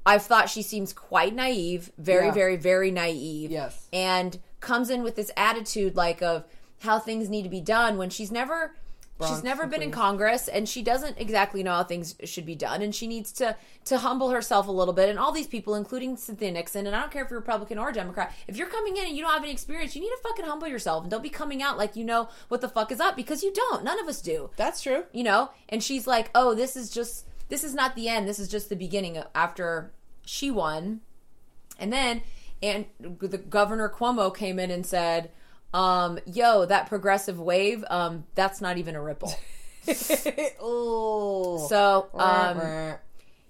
I've thought she seems quite naive, very, yeah. very, very naive. Yes. And comes in with this attitude, like, of how things need to be done when she's never... Bronx, she's never been in Congress, and she doesn't exactly know how things should be done, and she needs to to humble herself a little bit. And all these people, including Cynthia Nixon, and I don't care if you're Republican or Democrat, if you're coming in and you don't have any experience, you need to fucking humble yourself, and don't be coming out like you know what the fuck is up, because you don't. None of us do. That's true. You know? And she's like, oh, this is just, this is not the end. This is just the beginning. After she won. And then, and the Governor Cuomo came in and said... Um, yo, that progressive wave, um, that's not even a ripple. Ooh. So, um,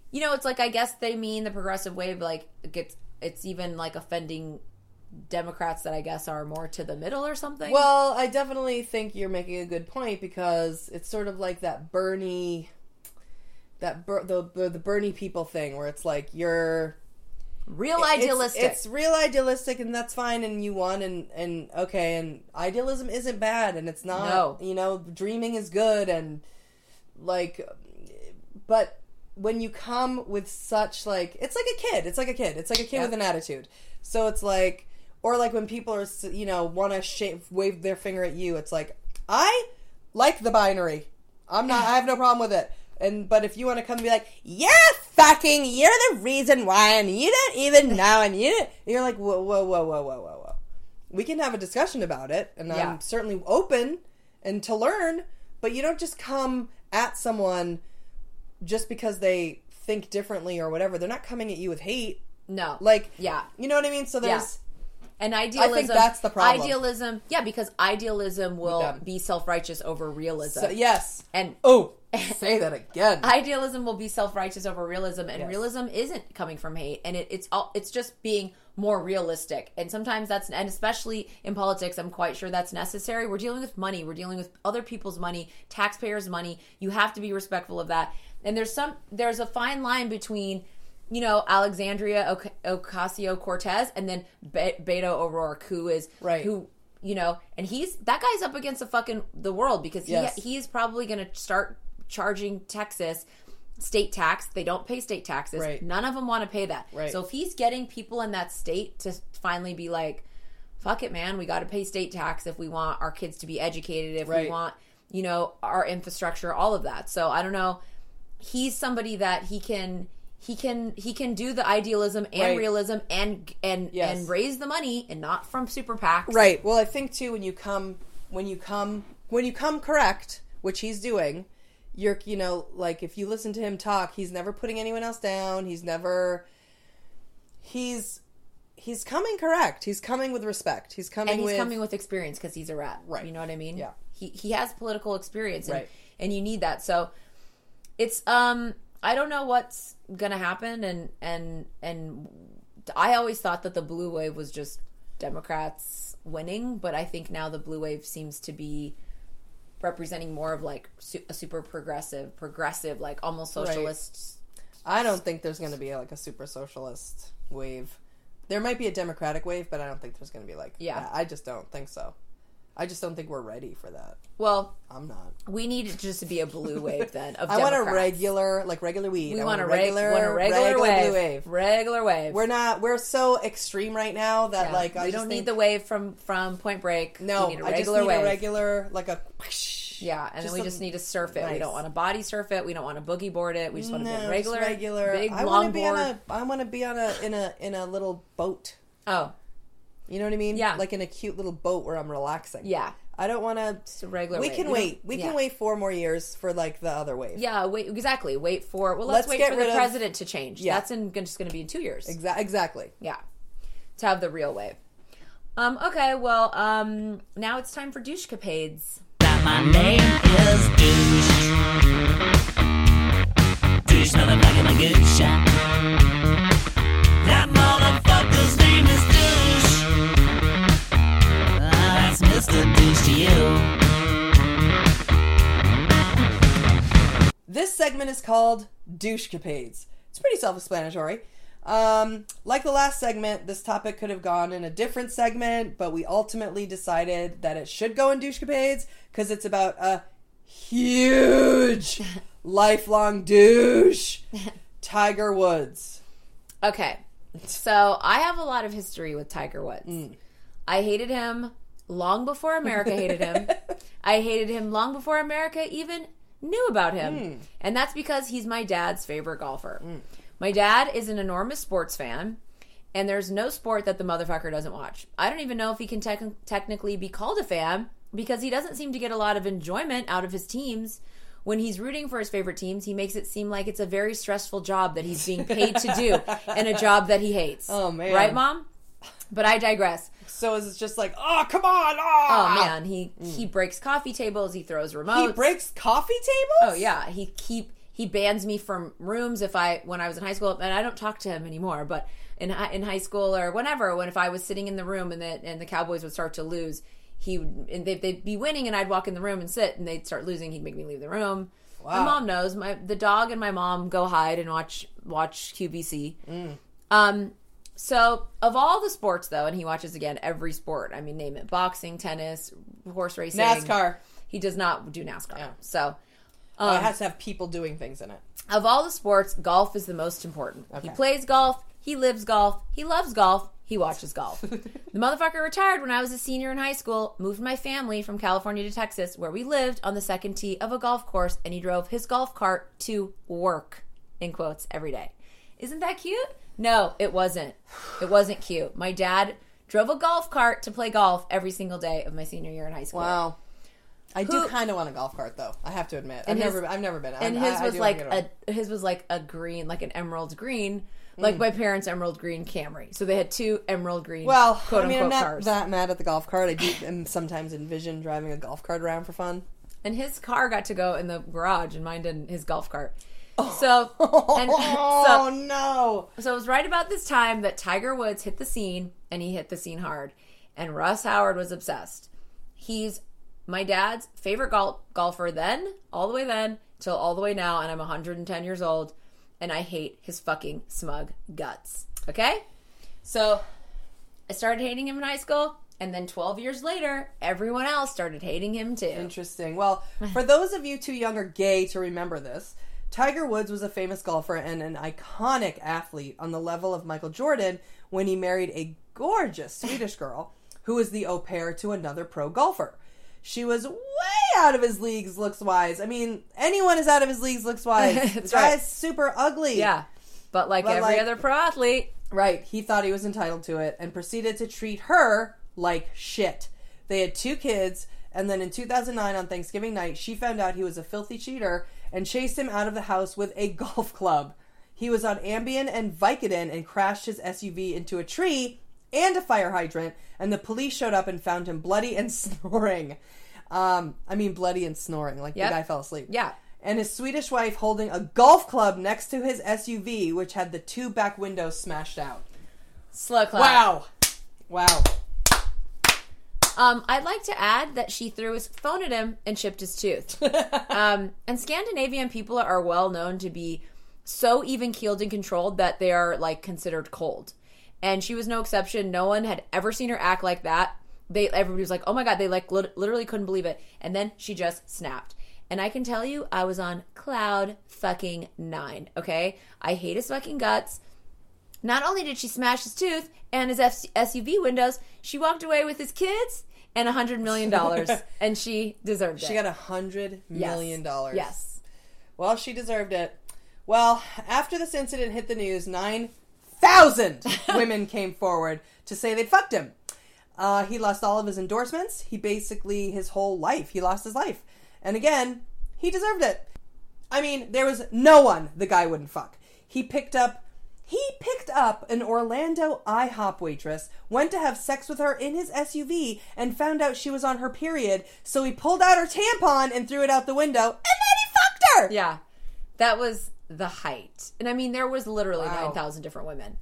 you know, it's like, I guess they mean the progressive wave, like, it gets, it's even, like, offending Democrats that I guess are more to the middle or something. Well, I definitely think you're making a good point, because it's sort of like that Bernie, that, Ber- the, the, the Bernie people thing, where it's like, you're... Real idealistic. It's, it's real idealistic, and that's fine, and you won, and, and okay, and idealism isn't bad, and it's not, no. you know, dreaming is good, and, like, but when you come with such, like, it's like a kid, it's like a kid, it's like a kid yep. with an attitude. So it's like, or like when people are, you know, want to sh- wave their finger at you, it's like, I like the binary. I'm not, I have no problem with it. And but if you want to come and be like, yeah, fucking, you're the reason why, and you don't even know, and you don't, you're like, whoa, whoa, whoa, whoa, whoa, whoa, whoa. We can have a discussion about it, and yeah. I'm certainly open and to learn, but you don't just come at someone just because they think differently or whatever. They're not coming at you with hate. No. Like, yeah. You know what I mean? So there's... Yeah. And idealism. I think that's the problem. Idealism. Yeah, because idealism will yeah. be self-righteous over realism. So, yes. And oh, say that again. Idealism will be self-righteous over realism, and yes. realism isn't coming from hate, and it, it's all, it's just being more realistic. And sometimes that's, and especially in politics, I'm quite sure that's necessary. We're dealing with money. We're dealing with other people's money, taxpayers' money. You have to be respectful of that. And there's some, there's a fine line between, you know, Alexandria Ocasio-Cortez, and then Be- Beto O'Rourke, who is, right. who, you know, and he's, that guy's up against the fucking, the world, because he, yes. he is probably going to start charging Texas state tax. They don't pay state taxes. Right. None of them want to pay that. Right. So if he's getting people in that state to finally be like, fuck it, man, we got to pay state tax if we want our kids to be educated, if right. we want, you know, our infrastructure, all of that. So I don't know. He's somebody that he can... He can he can do the idealism and right. realism and and yes. and raise the money, and not from super PACs. Right. Well, I think too, when you come when you come when you come correct, which he's doing, you're you know, like, if you listen to him talk, he's never putting anyone else down. He's never he's he's coming correct. He's coming with respect. He's coming and he's with, coming with experience, because he's a rat. Right. You know what I mean? Yeah. He he has political experience, and, right. and you need that. So it's um I don't know what's gonna happen, and and and I always thought that the blue wave was just Democrats winning, but I think now the blue wave seems to be representing more of, like, su- a super progressive, progressive, like, almost socialist. Right. I don't think there's gonna be, like, a super socialist wave. There might be a Democratic wave, but I don't think there's gonna be, like, yeah. that. I just don't think so. I just don't think we're ready for that. Well, I'm not. We need it just to be a blue wave then. Of I Democrats. want a regular, like regular weed. We I want, want a regular, want a regular, regular wave. Blue wave. Regular wave. We're not. We're so extreme right now that yeah. like I we just don't think, need the wave from from Point Break. No, we need a regular I just need wave. a regular like a. Whoosh, yeah, and then we just need to surf it. Nice. We don't want to body surf it. We don't want to boogie board it. We just want to no, be a regular, regular. Big I long be board. On a, I want to be on a in a in a little boat. Oh. You know what I mean? Yeah. Like in a cute little boat where I'm relaxing. Yeah. I don't want to... Just a regular We wave. can we wait. We yeah. can wait four more years for like the other wave. Yeah, wait, exactly. Wait for... Well, let's, let's wait for the of, president to change. Yeah. That's in, just going to be in two years. Exa- exactly. Yeah. To have the real wave. Um. Okay, well, um. now it's time for douche capades. My name is douche. Douche motherfucking like douche. That motherfucker's name is douche. Mister Douche to you. This segment is called Douche Capades. It's pretty self-explanatory. Um, like the last segment, this topic could have gone in a different segment, but we ultimately decided that it should go in Douche Capades because it's about a huge, lifelong douche, Tiger Woods. Okay, so I have a lot of history with Tiger Woods. Mm. I hated him long before America hated him. I hated him long before America even knew about him. Mm. And that's because he's my dad's favorite golfer. Mm. My dad is an enormous sports fan, and there's no sport that the motherfucker doesn't watch. I don't even know if he can te- technically be called a fan because he doesn't seem to get a lot of enjoyment out of his teams. When he's rooting for his favorite teams, he makes it seem like it's a very stressful job that he's being paid to do and a job that he hates. Oh, man. Right, Mom? But I digress. So it's just like, oh, come on. Oh, oh man. He mm. he breaks coffee tables. He throws remotes. He breaks coffee tables? Oh, yeah. He keep he bans me from rooms if I when I was in high school. And I don't talk to him anymore. But in in high school or whenever, when if I was sitting in the room and the, and the Cowboys would start to lose, he would, and they'd, they'd be winning and I'd walk in the room and sit and they'd start losing. He'd make me leave the room. Wow. My mom knows. My The dog and my mom go hide and watch, watch Q B C. Mm. Um. So, of all the sports, though, and he watches, again, every sport. I mean, name it. Boxing, tennis, horse racing. NASCAR. He does not do NASCAR. Yeah. So, um, oh, it has to have people doing things in it. Of all the sports, golf is the most important. Okay. He plays golf. He lives golf. He loves golf. He watches golf. The motherfucker retired when I was a senior in high school, moved my family from California to Texas, where we lived on the second tee of a golf course, and he drove his golf cart to work, in quotes, every day. Isn't that cute? No, it wasn't. It wasn't cute. My dad drove a golf cart to play golf every single day of my senior year in high school. Wow. I Who, do kind of want a golf cart, though. I have to admit. I've, his, never, I've never been. And I, his I, was I like a his was like a green, like an emerald green, mm. like my parents' emerald green Camry. So they had two emerald green, well, quote-unquote, I mean, I'm not cars. That mad at the golf cart. I do and sometimes envision driving a golf cart around for fun. And his car got to go in the garage, and mine didn't, his golf cart. So, and, oh so, no! So it was right about this time that Tiger Woods hit the scene, and he hit the scene hard. And Russ Howard was obsessed. He's my dad's favorite gol- golfer then, all the way then, till all the way now, and I'm one hundred ten years old, and I hate his fucking smug guts. Okay? So I started hating him in high school. And then twelve years later, everyone else started hating him too. Interesting. Well, for those of you too young or gay to remember this, Tiger Woods was a famous golfer and an iconic athlete on the level of Michael Jordan when he married a gorgeous Swedish girl who was the au pair to another pro golfer. She was way out of his leagues looks-wise. I mean, anyone is out of his leagues looks-wise. That's right. Guy's super ugly. Yeah, but like but every like, other pro athlete. Right. He thought he was entitled to it and proceeded to treat her like shit. They had two kids, and then in two thousand nine on Thanksgiving night, she found out he was a filthy cheater and chased him out of the house with a golf club. He was on Ambien and Vicodin and crashed his S U V into a tree and a fire hydrant, and the police showed up and found him bloody and snoring. Um, I mean bloody and snoring, like yep. The guy fell asleep. Yeah. And his Swedish wife holding a golf club next to his S U V, which had the two back windows smashed out. Slow clap. Wow. Wow. Um, I'd like to add that she threw his phone at him and chipped his tooth. um, and Scandinavian people are well known to be so even-keeled and controlled that they are, like, considered cold. And she was no exception. No one had ever seen her act like that. they everybody was like, oh my God, they like li- literally couldn't believe it. And then she just snapped. And I can tell you, I was on cloud fucking nine, okay? I hate his fucking guts. Not only did she smash his tooth and his F- S U V windows, she walked away with his kids and one hundred million dollars, and she deserved it. She got one hundred million dollars. Yes. yes. Well, she deserved it. Well, after this incident hit the news, nine thousand women came forward to say they'd fucked him. Uh, he lost all of his endorsements. He basically, his whole life, he lost his life. And again, he deserved it. I mean, there was no one the guy wouldn't fuck. He picked up He picked up an Orlando IHOP waitress, went to have sex with her in his S U V, and found out she was on her period, so he pulled out her tampon and threw it out the window, and then he fucked her! Yeah. That was the height. And I mean, there was literally wow. nine thousand different women.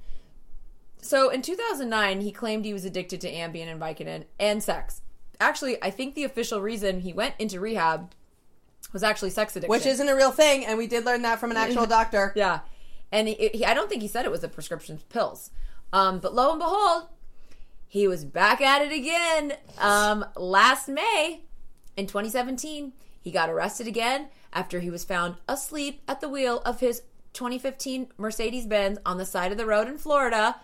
So in two thousand nine, he claimed he was addicted to Ambien and Vicodin and sex. Actually, I think the official reason he went into rehab was actually sex addiction. Which isn't a real thing, and we did learn that from an actual doctor. Yeah. And he, he, I don't think he said it was the prescription pills. Um, but lo and behold, he was back at it again um, last May in twenty seventeen. He got arrested again after he was found asleep at the wheel of his twenty fifteen Mercedes-Benz on the side of the road in Florida,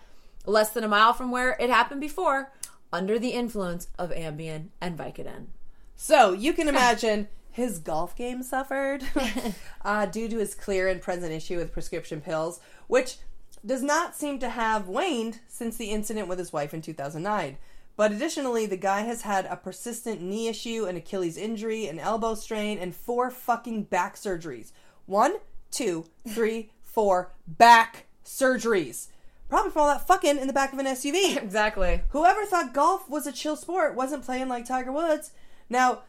less than a mile from where it happened before, under the influence of Ambien and Vicodin. So you can imagine... his golf game suffered uh, due to his clear and present issue with prescription pills, which does not seem to have waned since the incident with his wife in two thousand nine. But additionally, the guy has had a persistent knee issue, an Achilles injury, an elbow strain, and four fucking back surgeries. One, two, three, four back surgeries. Probably from all that fucking in the back of an S U V. Exactly. Whoever thought golf was a chill sport wasn't playing like Tiger Woods. Now...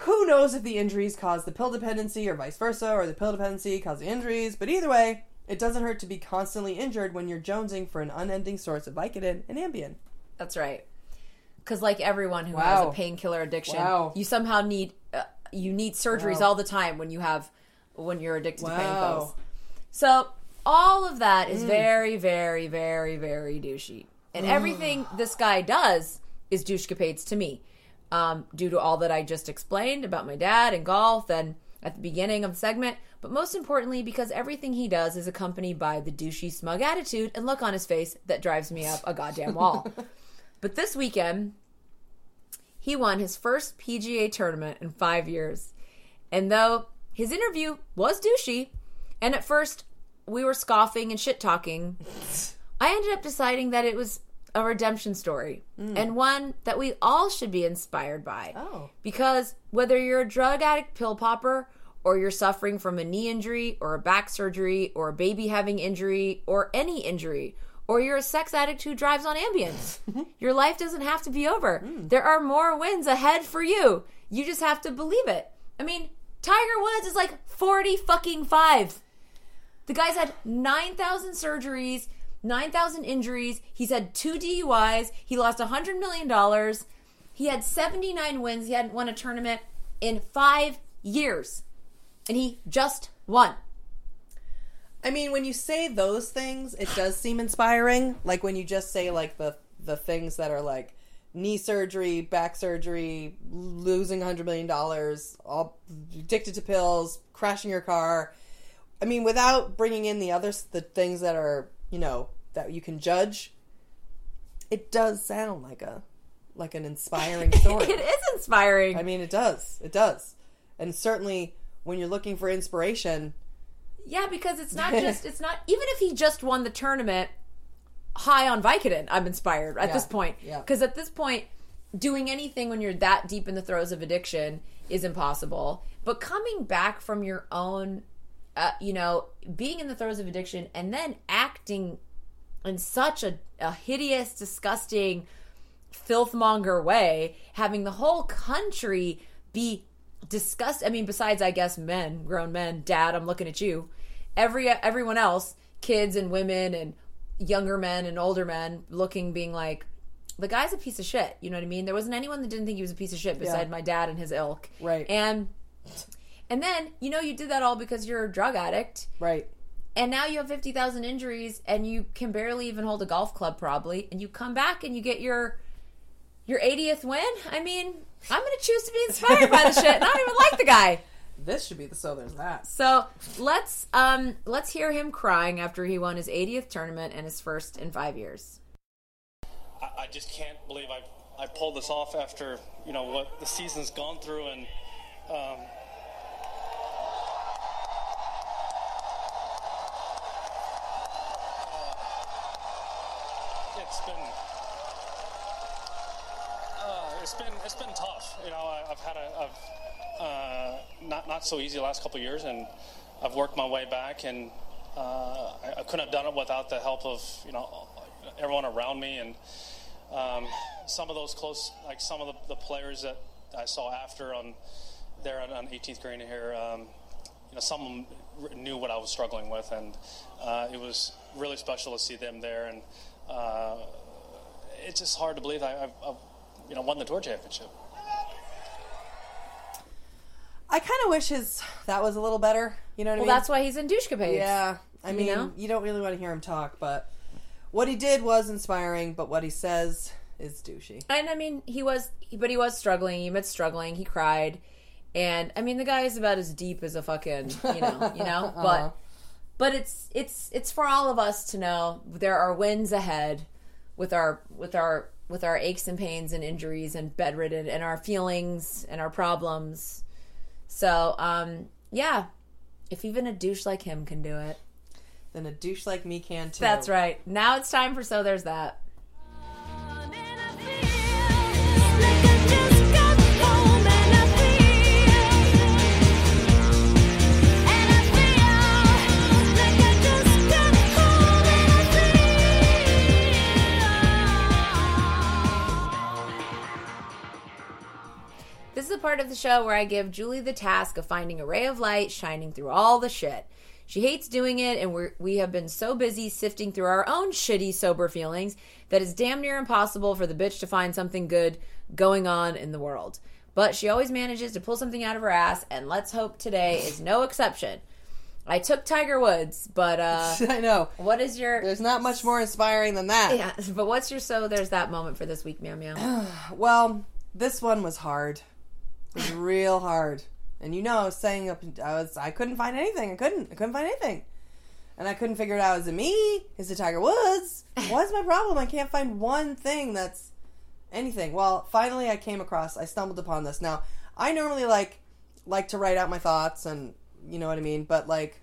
who knows if the injuries caused the pill dependency or vice versa, or the pill dependency caused the injuries, but either way, it doesn't hurt to be constantly injured when you're jonesing for an unending source of Vicodin and Ambien. That's right. Because like everyone who wow. has a painkiller addiction, wow. you somehow need, uh, you need surgeries wow. all the time when you have, when you're addicted wow. to pain pills. So all of that is mm. very, very, very, very douchey. And everything this guy does is douchecapades to me. Um, due to all that I just explained about my dad and golf and at the beginning of the segment, but most importantly because everything he does is accompanied by the douchey, smug attitude and look on his face that drives me up a goddamn wall. But this weekend, he won his first P G A tournament in five years. And though his interview was douchey, and at first we were scoffing and shit-talking, I ended up deciding that it was a redemption story, mm. and one that we all should be inspired by. Oh. Because whether you're a drug addict pill popper, or you're suffering from a knee injury, or a back surgery, or a baby having injury, or any injury, or you're a sex addict who drives on Ambien, your life doesn't have to be over. Mm. There are more wins ahead for you. You just have to believe it. I mean, Tiger Woods is like forty fucking five. The guy's had nine thousand surgeries, nine thousand injuries. He's had two D U Is. He lost one hundred million dollars. He had seventy-nine wins. He hadn't won a tournament in five years. And he just won. I mean, when you say those things, it does seem inspiring. Like when you just say like the, the things that are like knee surgery, back surgery, losing one hundred million dollars, all addicted to pills, crashing your car. I mean, without bringing in the other the things that are, you know, that you can judge, it does sound like a like an inspiring story. It is inspiring. I mean, it does. It does. And certainly when you're looking for inspiration. Yeah, because it's not just, it's not, even if he just won the tournament high on Vicodin, I'm inspired at yeah, this point. Yeah. Because at this point, doing anything when you're that deep in the throes of addiction is impossible. But coming back from your own Uh, you know, being in the throes of addiction and then acting in such a, a hideous, disgusting, filthmonger way, having the whole country be disgust. I mean, besides, I guess, men, grown men, dad, I'm looking at you, every everyone else, kids and women and younger men and older men looking, being like, the guy's a piece of shit. You know what I mean? There wasn't anyone that didn't think he was a piece of shit besides yeah. my dad and his ilk. Right. And... And then, you know, you did that all because you're a drug addict. Right. And now you have fifty thousand injuries and you can barely even hold a golf club probably. And you come back and you get your your eightieth win? I mean, I'm going to choose to be inspired by the shit, and I don't even like the guy. This should be the so there's that. So let's um let's hear him crying after he won his eightieth tournament and his first in five years. I, I just can't believe I I pulled this off after, you know, what the season's gone through, and um, uh, it's been uh, it's been it's been tough. You know, I, I've had a. I've, Uh, not not so easy the last couple of years, and I've worked my way back, and uh, I, I couldn't have done it without the help of, you know, everyone around me, and um, some of those close, like some of the, the players that I saw after on there on, on eighteenth green here, um, you know, some of them knew what I was struggling with, and uh, it was really special to see them there, and uh, it's just hard to believe I, I've, I've you know won the tour championship. I kind of wish his that was a little better. You know what well, I mean? Well, that's why he's in Douchecapades. Yeah. I mean, you, know? you don't really want to hear him talk, but what he did was inspiring, but what he says is douchey. And, I mean, he was, but he was struggling. He admits struggling. He cried. And, I mean, the guy is about as deep as a fucking, you know, you know? But uh-huh. but it's it's it's for all of us to know there are wins ahead with our with our, with our aches and pains and injuries and bedridden and our feelings and our problems. So, um, yeah, if even a douche like him can do it, then a douche like me can too. That's right. Now it's time for So There's That. This is a part of the show where I give Julie the task of finding a ray of light shining through all the shit. She hates doing it, and we're, we have been so busy sifting through our own shitty, sober feelings that it's damn near impossible for the bitch to find something good going on in the world. But she always manages to pull something out of her ass, and let's hope today is no exception. I took Tiger Woods, but, uh... I know. What is your... There's not much more inspiring than that. Yeah, but what's your so there's that moment for this week, Meow Meow? Well, this one was hard. It was real hard, and you know, I was saying up, I was, I couldn't find anything. I couldn't, I couldn't find anything, and I couldn't figure it out. Is it me? Is it Tiger Woods? What's my problem? I can't find one thing that's anything. Well, finally, I came across. I stumbled upon this. Now, I normally like like to write out my thoughts, and you know what I mean. But like,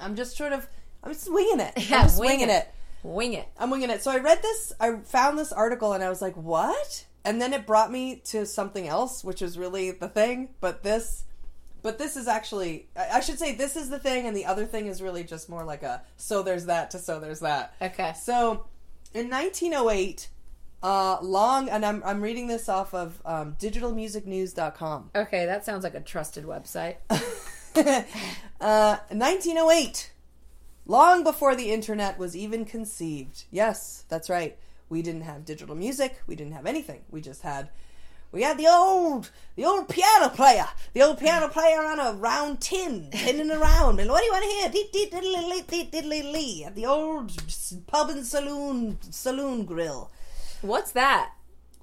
I'm just sort of, I'm swinging it. Yeah, I'm just wing winging it. it. Wing it. I'm winging it. So I read this. I found this article, and I was like, what? And then it brought me to something else, which is really the thing. But this, but this is actually, I should say this is the thing, and the other thing is really just more like a so there's that to so there's that. Okay. So in nineteen oh eight, uh, long, and I'm I'm reading this off of um, digital music news dot com. Okay, that sounds like a trusted website. uh, nineteen oh eight, long before the internet was even conceived. Yes, that's right. We didn't have digital music. We didn't have anything. We just had, we had the old, the old piano player. The old piano player on a round tin, tinning around. And what do you want to hear? Dee dee diddly lee, dee diddly lee. At the old pub and saloon, saloon grill. What's that?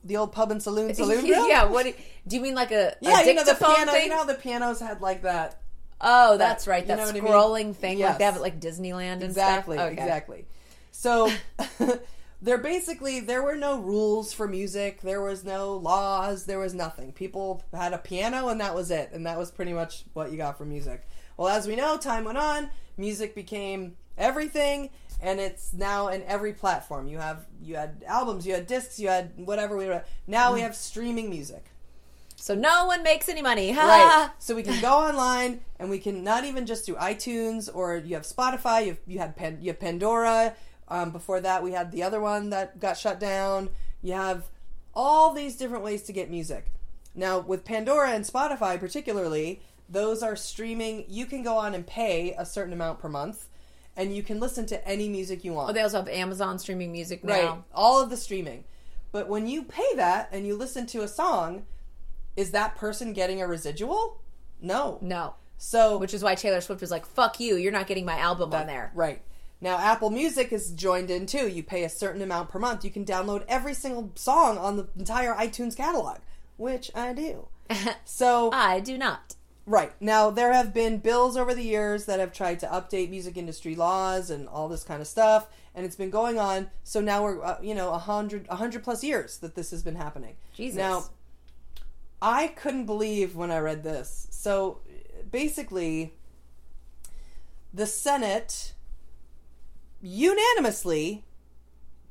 The old pub and saloon, saloon grill? Yeah, what, do you mean like a, yeah, a you know the piano, thing? You know how the pianos had like that. Oh, that, that's right. That you know scrolling I mean? Thing. Yes. Like they have it like Disneyland and exactly, stuff. Exactly, oh, okay. Exactly. So... There basically, there were no rules for music, there was no laws, there was nothing. People had a piano and that was it, and that was pretty much what you got from music. Well, as we know, time went on, music became everything, and it's now in every platform. You have, you had albums, you had discs, you had whatever we were, now we have streaming music. So no one makes any money. Right. So we can go online, and we can not even just do iTunes, or you have Spotify, you have, you have, Pan, you have Pandora. Um, before that, we had the other one that got shut down. You have all these different ways to get music. Now, with Pandora and Spotify particularly, those are streaming. You can go on and pay a certain amount per month, and you can listen to any music you want. Oh, they also have Amazon streaming music now. Right, all of the streaming. But when you pay that and you listen to a song, is that person getting a residual? No. No. So, which is why Taylor Swift was like, fuck you, you're not getting my album that, on there. Right. Now, Apple Music is joined in, too. You pay a certain amount per month. You can download every single song on the entire iTunes catalog, which I do. So I do not. Right. Now, there have been bills over the years that have tried to update music industry laws and all this kind of stuff, and it's been going on. So now we're, uh, you know, one hundred, one hundred plus years that this has been happening. Jesus. Now, I couldn't believe when I read this. So, basically, the Senate unanimously,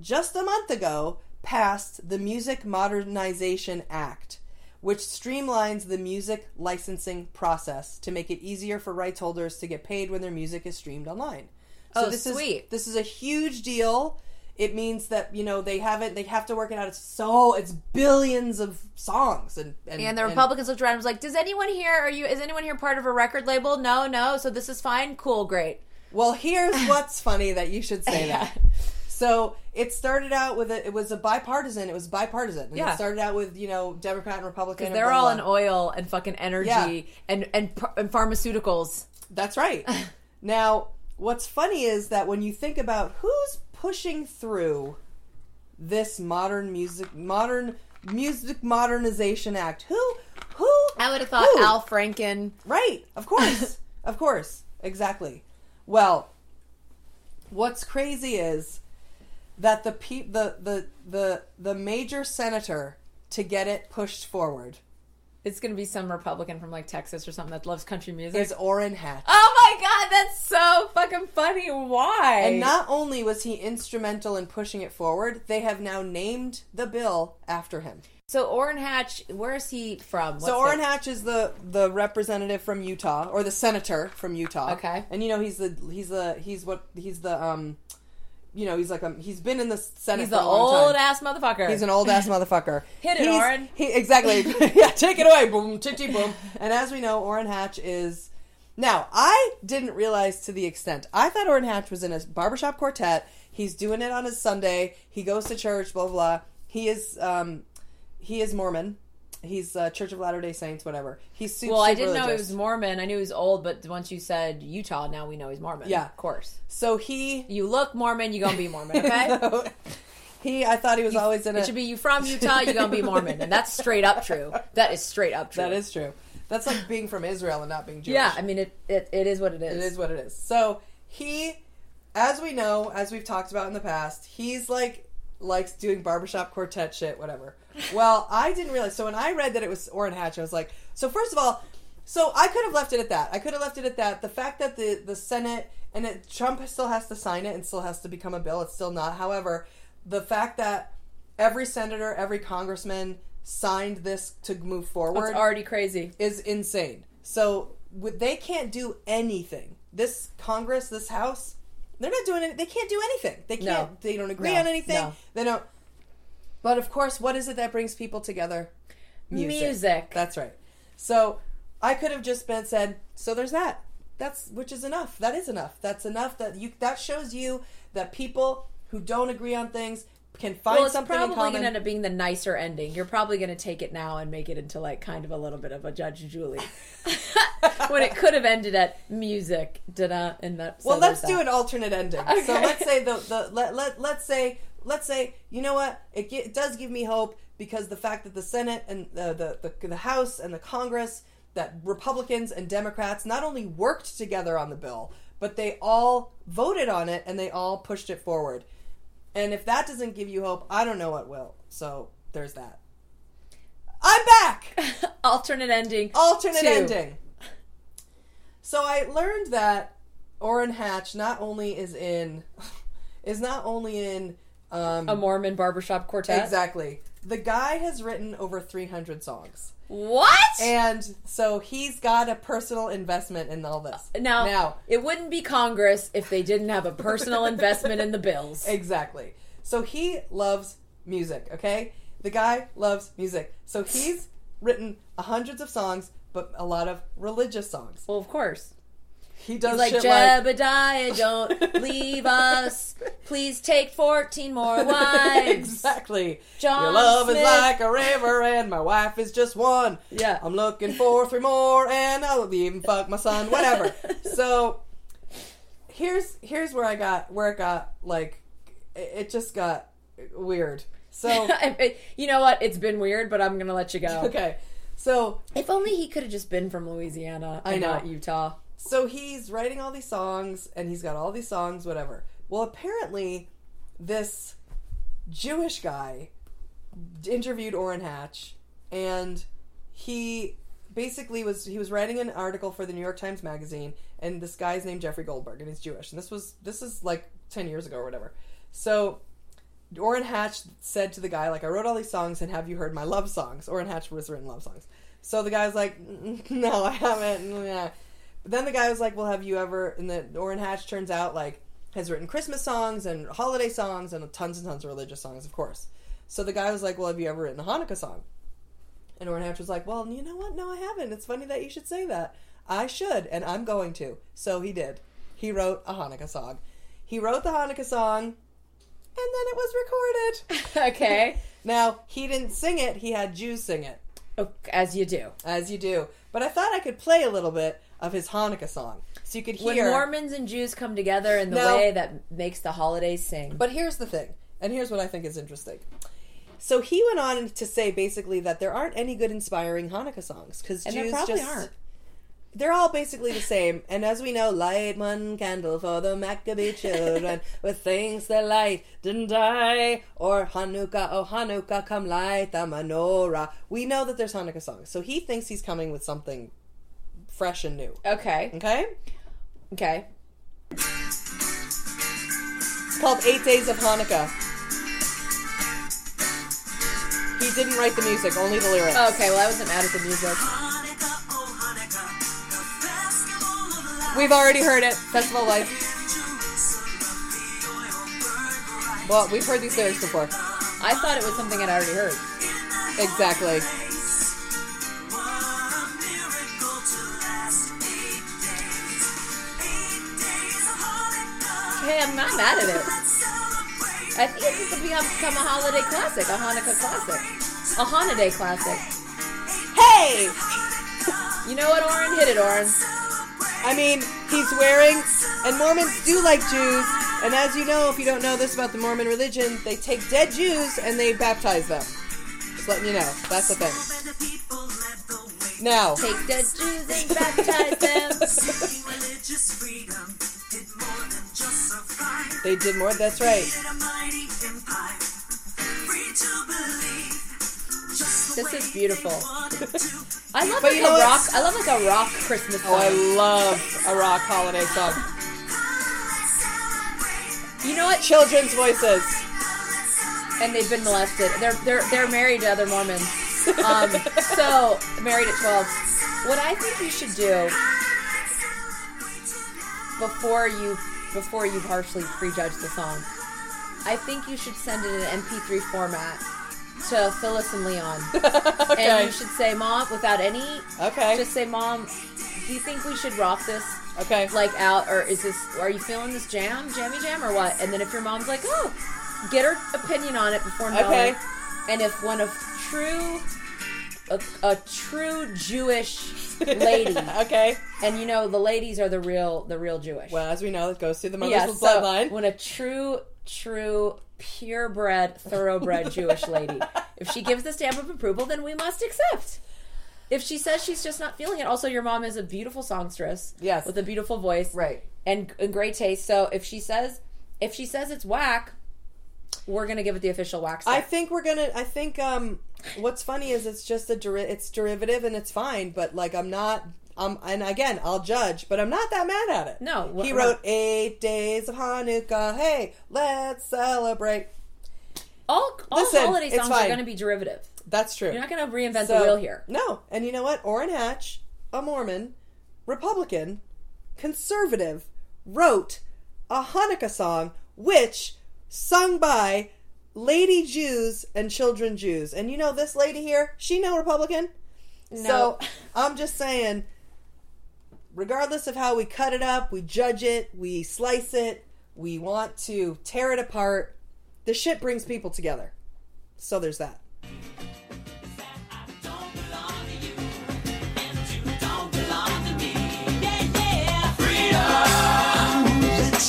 just a month ago, passed the Music Modernization Act, which streamlines the music licensing process to make it easier for rights holders to get paid when their music is streamed online. So oh, this sweet. Is, this is a huge deal. It means that, you know, they haven't, they have to work it out. It's so, it's billions of songs. And and, and the Republicans and, looked around and was like, does anyone here, are you, is anyone here part of a record label? No, no. So this is fine. Cool. Great. Well, here's what's funny that you should say that. So it started out with a, it was a bipartisan. It was bipartisan. And yeah. It started out with, you know, Democrat and Republican. Because they're blah, all blah. in oil and fucking energy yeah. and, and and pharmaceuticals. That's right. Now, what's funny is that when you think about who's pushing through this modern music, modern music modernization act, who, who? I would have thought who? Al Franken. Right. Of course. Of course. Exactly. Well, what's crazy is that the pe- the, the the the major senator to get it pushed forward. It's going to be some Republican from like Texas or something that loves country music. Is Orrin Hatch. Oh my God, that's so fucking funny. Why? And not only was he instrumental in pushing it forward, they have now named the bill after him. So Orrin Hatch, where is he from? What's so Orrin the... Hatch is the, the representative from Utah, or the senator from Utah. Okay, and you know he's the he's the he's what he's the um, you know he's like a, he's been in the Senate. He's the old ass motherfucker. He's an old ass motherfucker. Hit it, Orrin. He, exactly. Yeah, take it away. Boom, titty, boom. And as we know, Orrin Hatch is now. I didn't realize to the extent. I thought Orrin Hatch was in a barbershop quartet. He's doing it on his Sunday. He goes to church. Blah blah. He is. Um, He is Mormon. He's uh, Church of Latter-day Saints, whatever. He's super Well, I didn't religious. know he was Mormon. I knew he was old, but once you said Utah, now we know he's Mormon. Yeah. Of course. So he... You look Mormon, you're going to be Mormon, okay? So he, I thought he was you, always in it a... It should be, you from Utah, you're going to be Mormon. And that's straight up true. That is straight up true. That is true. That's like being from Israel and not being Jewish. Yeah, I mean, it, it, it is what it is. It is what it is. So he, as we know, as we've talked about in the past, he's like... likes doing barbershop quartet shit, whatever. Well, I didn't realize. So when I read that it was Orrin Hatch, I was like, so first of all, so I could have left it at that. I could have left it at that. The fact that the, the Senate, and it, Trump still has to sign it and still has to become a bill. It's still not. However, the fact that every senator, every congressman signed this to move forward. That's already crazy. Is insane. So they can't do anything. This Congress, this House... They're not doing it. They can't do anything. They can't. No. They don't agree no. on anything. No. They don't. But of course, what is it that brings people together? Music. Music. That's right. So I could have just been said. So there's that. That's which is enough. That is enough. That's enough. That you. That shows you that people who don't agree on things can find well, something in common. It's probably going to end up being the nicer ending. You're probably going to take it now and make it into like kind of a little bit of a Judge Julie. When it could have ended at music, da-da, and that. Well, so let's that. do an alternate ending. Okay. So let's say the the let let let's say let's say you know what it, get, it does give me hope because the fact that the Senate and the, the the the House and the Congress, that Republicans and Democrats not only worked together on the bill, but they all voted on it and they all pushed it forward. And if that doesn't give you hope, I don't know what will. So there's that. I'm back. Alternate ending. Alternate two. ending. So I learned that Orrin Hatch not only is in, is not only in... Um, a Mormon barbershop quartet? Exactly. The guy has written over three hundred songs. What? And so he's got a personal investment in all this. Now, now it wouldn't be Congress if they didn't have a personal investment in the bills. Exactly. So he loves music, okay? The guy loves music. So he's written hundreds of songs, but a lot of religious songs. Well, of course. He does like, shit like... Jebediah, don't leave us. Please take fourteen more wives. Exactly. John Your love Smith. Is like a river and my wife is just one. Yeah. I'm looking for three more and I'll even fuck my son. Whatever. So... here's here's where I got where it got like it just got weird. So you know what? It's been weird, but I'm gonna let you go. Okay. So if only he could have just been from Louisiana and not Utah. So he's writing all these songs, and he's got all these songs, whatever. Well, apparently, this Jewish guy interviewed Orrin Hatch, and he basically was he was writing an article for the New York Times Magazine, and this guy's named Jeffrey Goldberg, and he's Jewish. And this was this is like ten years ago or whatever. So Orrin Hatch said to the guy, like, I wrote all these songs, and have you heard my love songs? Orrin Hatch was written love songs. So the guy's like, no, I haven't. Nah. But then the guy was like, well, have you ever, and then Orrin Hatch turns out, like, has written Christmas songs and holiday songs and tons and tons of religious songs, of course. So the guy was like, well, have you ever written a Hanukkah song? And Orrin Hatch was like, well, you know what? No, I haven't. It's funny that you should say that. I should, and I'm going to. So he did. He wrote a Hanukkah song. He wrote the Hanukkah song. And then it was recorded. Okay. Now, he didn't sing it. He had Jews sing it. As you do. As you do. But I thought I could play a little bit of his Hanukkah song. So you could hear... When Mormons and Jews come together in the now, way that makes the holidays sing. But here's the thing. And here's what I think is interesting. So he went on to say, basically, that there aren't any good inspiring Hanukkah songs. Because Jews there probably just... aren't. They're all basically the same, and as we know, light one candle for the Maccabee children, with things that light didn't die, or Hanukkah, oh Hanukkah, come light the menorah. We know that there's Hanukkah songs, so he thinks he's coming with something fresh and new. Okay. Okay? Okay. It's called Eight Days of Hanukkah. He didn't write the music, only the lyrics. Oh, okay, well I wasn't mad at the music. We've already heard it. Festival Life. Well, we've heard these lyrics before. I thought it was something I'd already heard. Exactly. Hey, I'm not mad at it. I think it's going to become a holiday classic, a Hanukkah classic, a Holiday classic. Hey! You know what, Orrin? Hit it, Orrin. I mean, he's wearing, and Mormons do like Jews, and as you know, if you don't know this about the Mormon religion, they take dead Jews and they baptize them. Just letting you know. That's the thing. Now. Take dead Jews and baptize them. They did more, that's right. This is beautiful. I love like a what? rock. I love like a rock Christmas song. Oh, I love a rock holiday song. You know what? Children's voices, and they've been molested. They're they're they're married to other Mormons. Um, so married at twelve. What I think you should do before you before you harshly prejudge the song, I think you should send it in an M P three format. To Phyllis and Leon. Okay. And you should say, Mom, without any... Okay. Just say, Mom, do you think we should rock this? Okay. Like, out, or is this... Are you feeling this jam? Jammy jam, or what? And then if your mom's like, oh, get her opinion on it before knowing. Okay. And if one of true... A, a true Jewish lady. Okay. And, you know, the ladies are the real the real Jewish. Well, as we know, it goes through the mother's yeah, bloodline. So when a true, true... purebred, thoroughbred Jewish lady. If she gives the stamp of approval, then we must accept. If she says she's just not feeling it, also your mom is a beautiful songstress. Yes. With a beautiful voice. Right. And, and great taste. So if she says if she says it's whack, we're going to give it the official whack step. I think we're going to, I think um, what's funny is it's just a, deri- it's derivative and it's fine, but like I'm not, Um, and again, I'll judge, but I'm not that mad at it. No. Wh- he wrote Eight Days of Hanukkah. Hey, let's celebrate. All, all Listen, holiday songs are going to be derivative. That's true. You're not going to reinvent so, the wheel here. No. And you know what? Orrin Hatch, a Mormon, Republican, conservative, wrote a Hanukkah song, which sung by lady Jews and children Jews. And you know this lady here? She no Republican. No. So I'm just saying... Regardless of how we cut it up, we judge it, we slice it, we want to tear it apart. The shit brings people together. So there's that. Freedom!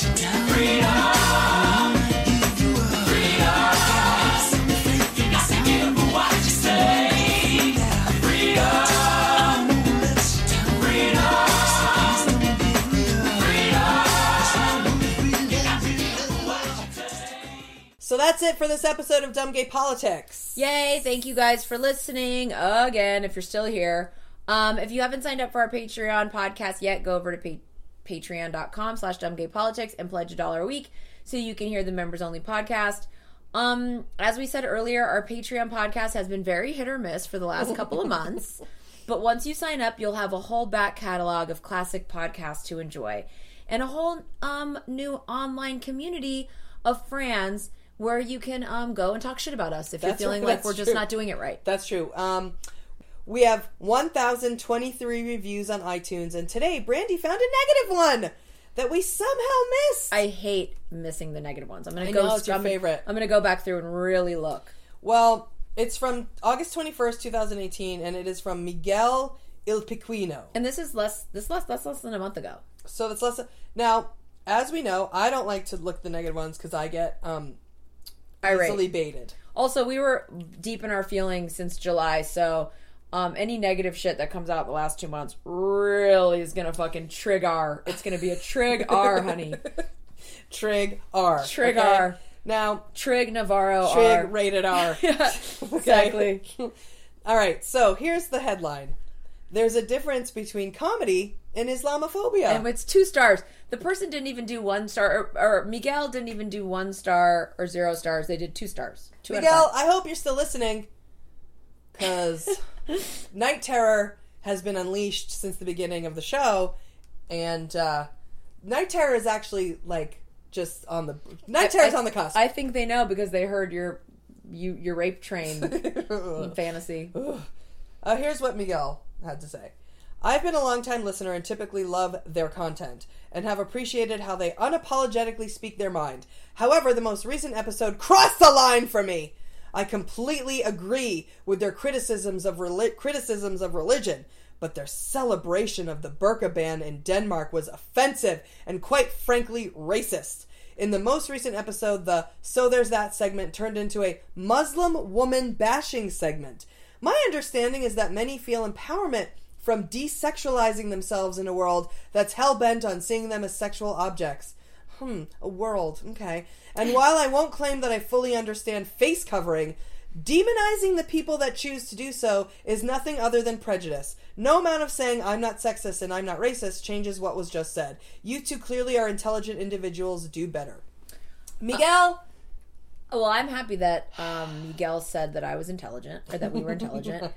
So that's it for this episode of Dumb Gay Politics. Yay! Thank you guys for listening again, if you're still here. Um, if you haven't signed up for our Patreon podcast yet, go over to pa- patreon.com slash dumbgaypolitics and pledge a dollar a week so you can hear the members-only podcast. Um, as we said earlier, our Patreon podcast has been very hit or miss for the last couple of months. But once you sign up, you'll have a whole back catalog of classic podcasts to enjoy and a whole um, new online community of friends where you can um, go and talk shit about us if that's you're feeling right. like that's we're true. just not doing it right. That's true. Um, we have one thousand twenty-three reviews on iTunes, and today Brandy found a negative one that we somehow missed. I hate missing the negative ones. I'm going to go. Know, it's your I'm, favorite. I'm going to go back through and really look. Well, it's from August twenty-first, twenty eighteen, and it is from Miguel Il Piquino. And this is less. This less. That's less than a month ago. So that's less. Now, as we know, I don't like to look at the negative ones because I get um, easily baited. Also, we were deep in our feelings since July, so um, any negative shit that comes out the last two months really is gonna fucking trig R. It's gonna be a trig R, honey. Trig R. Trig okay? R. Now, Trig Navarro Trig R. rated R. Yeah, exactly. All right, so here's the headline. There's a difference between comedy and Islamophobia. And it's two stars. The person didn't even do one star, or, or Miguel didn't even do one star or zero stars. They did two stars. Two Miguel, I hope you're still listening, because night terror has been unleashed since the beginning of the show, and uh, night terror is actually, like, just on the night terror's on the cusp. I think they know because they heard your you your rape train fantasy. Uh, here's what Miguel had to say. I've been a longtime listener and typically love their content and have appreciated how they unapologetically speak their mind. However, the most recent episode crossed the line for me. I completely agree with their criticisms of reli- criticisms of religion. But their celebration of the burqa ban in Denmark was offensive and quite frankly racist. In the most recent episode, the So There's That segment turned into a Muslim woman bashing segment. My understanding is that many feel empowerment from desexualizing themselves in a world that's hell-bent on seeing them as sexual objects. Hmm, a world, okay. And while I won't claim that I fully understand face covering, demonizing the people that choose to do so is nothing other than prejudice. No amount of saying I'm not sexist and I'm not racist changes what was just said. You two clearly are intelligent individuals. Do better. Miguel! Uh, well, I'm happy that um, Miguel said that I was intelligent, or that we were intelligent.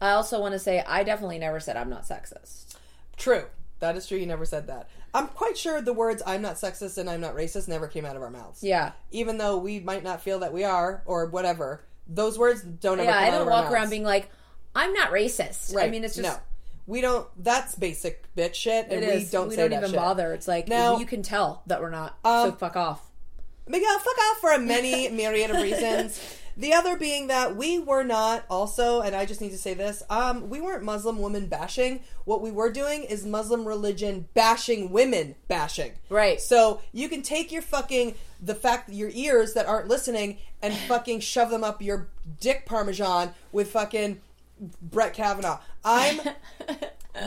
I also want to say I definitely never said I'm not sexist. True. That is true. You never said that. I'm quite sure the words I'm not sexist and I'm not racist never came out of our mouths. Yeah. Even though we might not feel that we are, or whatever. Those words don't ever yeah, come out of our mouths. Yeah, I don't walk around being like, I'm not racist. Right. I mean, it's just... No. We don't... That's basic bitch shit, and we don't we say don't that shit. We don't even bother. It's like, now, you can tell that we're not, um, so fuck off. Miguel, fuck off for a many myriad of reasons. The other being that we were not also, and I just need to say this, um, we weren't Muslim women bashing. What we were doing is Muslim religion bashing women bashing. Right. So you can take your fucking... the fact that your ears that aren't listening and fucking shove them up your dick parmesan with fucking Brett Kavanaugh. I'm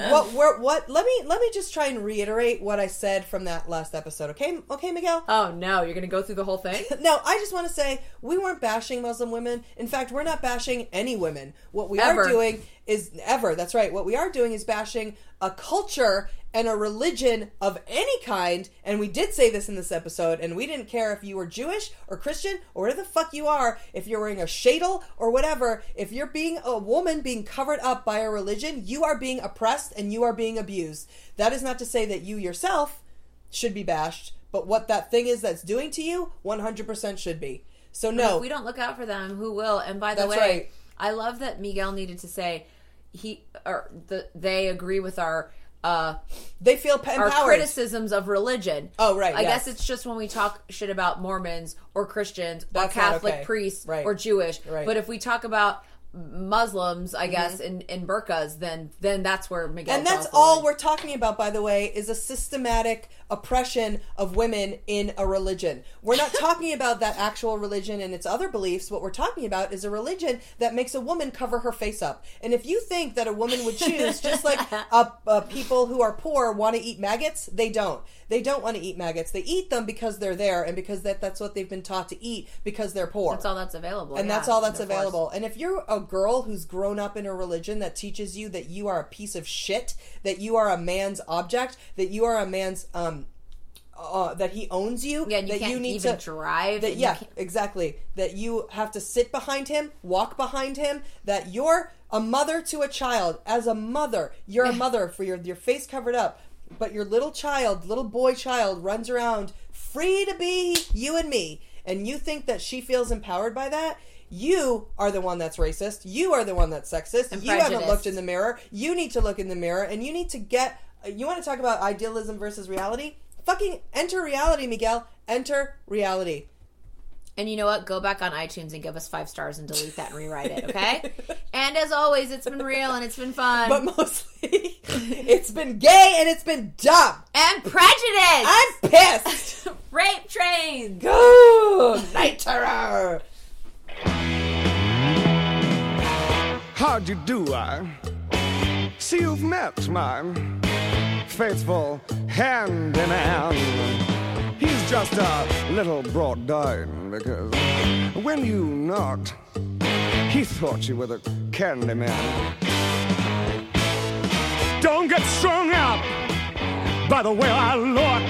what we're what let me let me just try and reiterate what I said from that last episode. Okay, okay, Miguel? Oh no, you're gonna go through the whole thing? No, I just wanna say we weren't bashing Muslim women. In fact, we're not bashing any women. What we ever. are doing is ever, that's right, what we are doing is bashing a culture and a religion of any kind, and we did say this in this episode, and we didn't care if you were Jewish or Christian or whatever the fuck you are, if you're wearing a shadel or whatever, if you're being a woman being covered up by a religion, you are being oppressed and you are being abused. That is not to say that you yourself should be bashed, but what that thing is that's doing to you, one hundred percent should be. So no. But if we don't look out for them, who will? And by the that's way, right. I love that Miguel needed to say he or the, they agree with our Uh, they feel empowered. Our criticisms of religion. Oh, right. I yes. guess it's just when we talk shit about Mormons or Christians or That's Catholic okay. priests right. or Jewish. Right. But if we talk about Muslims, I mm-hmm. guess, in, in burqas, then then that's where Miguel. And that's all like. We're talking about, by the way, is a systematic oppression of women in a religion. We're not talking about that actual religion and its other beliefs. What we're talking about is a religion that makes a woman cover her face up. And if you think that a woman would choose, just like uh, uh, people who are poor want to eat maggots, they don't. They don't want to eat maggots. They eat them because they're there and because that, that's what they've been taught to eat because they're poor. That's all that's available. And yeah, that's all that's available. Course. And if you're a girl who's grown up in a religion that teaches you that you are a piece of shit, that you are a man's object, that you are a man's um uh, that he owns you, yeah, and you that can't you need even to drive, that, yeah, exactly, that you have to sit behind him, walk behind him, that you're a mother to a child, as a mother, you're a mother for your your face covered up, but your little child, little boy child runs around free to be you and me, and you think that she feels empowered by that. You are the one that's racist. You are the one that's sexist. And you haven't looked in the mirror. You need to look in the mirror, and you need to get... You want to talk about idealism versus reality? Fucking enter reality, Miguel. Enter reality. And you know what? Go back on iTunes and give us five stars and delete that and rewrite it, okay? And as always, it's been real and it's been fun. But mostly, it's been gay and it's been dumb. And prejudiced. I'm pissed. Rape trains. Go! Night terror. How'd you do, I? See, you've met my faithful hand in hand. He's just a little brought down because when you knocked, he thought you were the candy man. Don't get strung up by the way I look.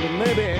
and maybe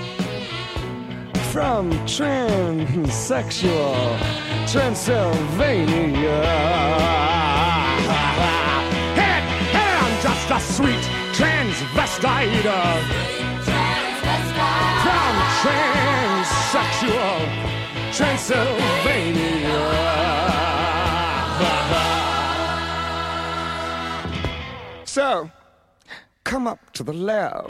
from transsexual Transylvania. Hey, hey, I'm just a sweet transvestite from transsexual Transylvania. So, come up to the lab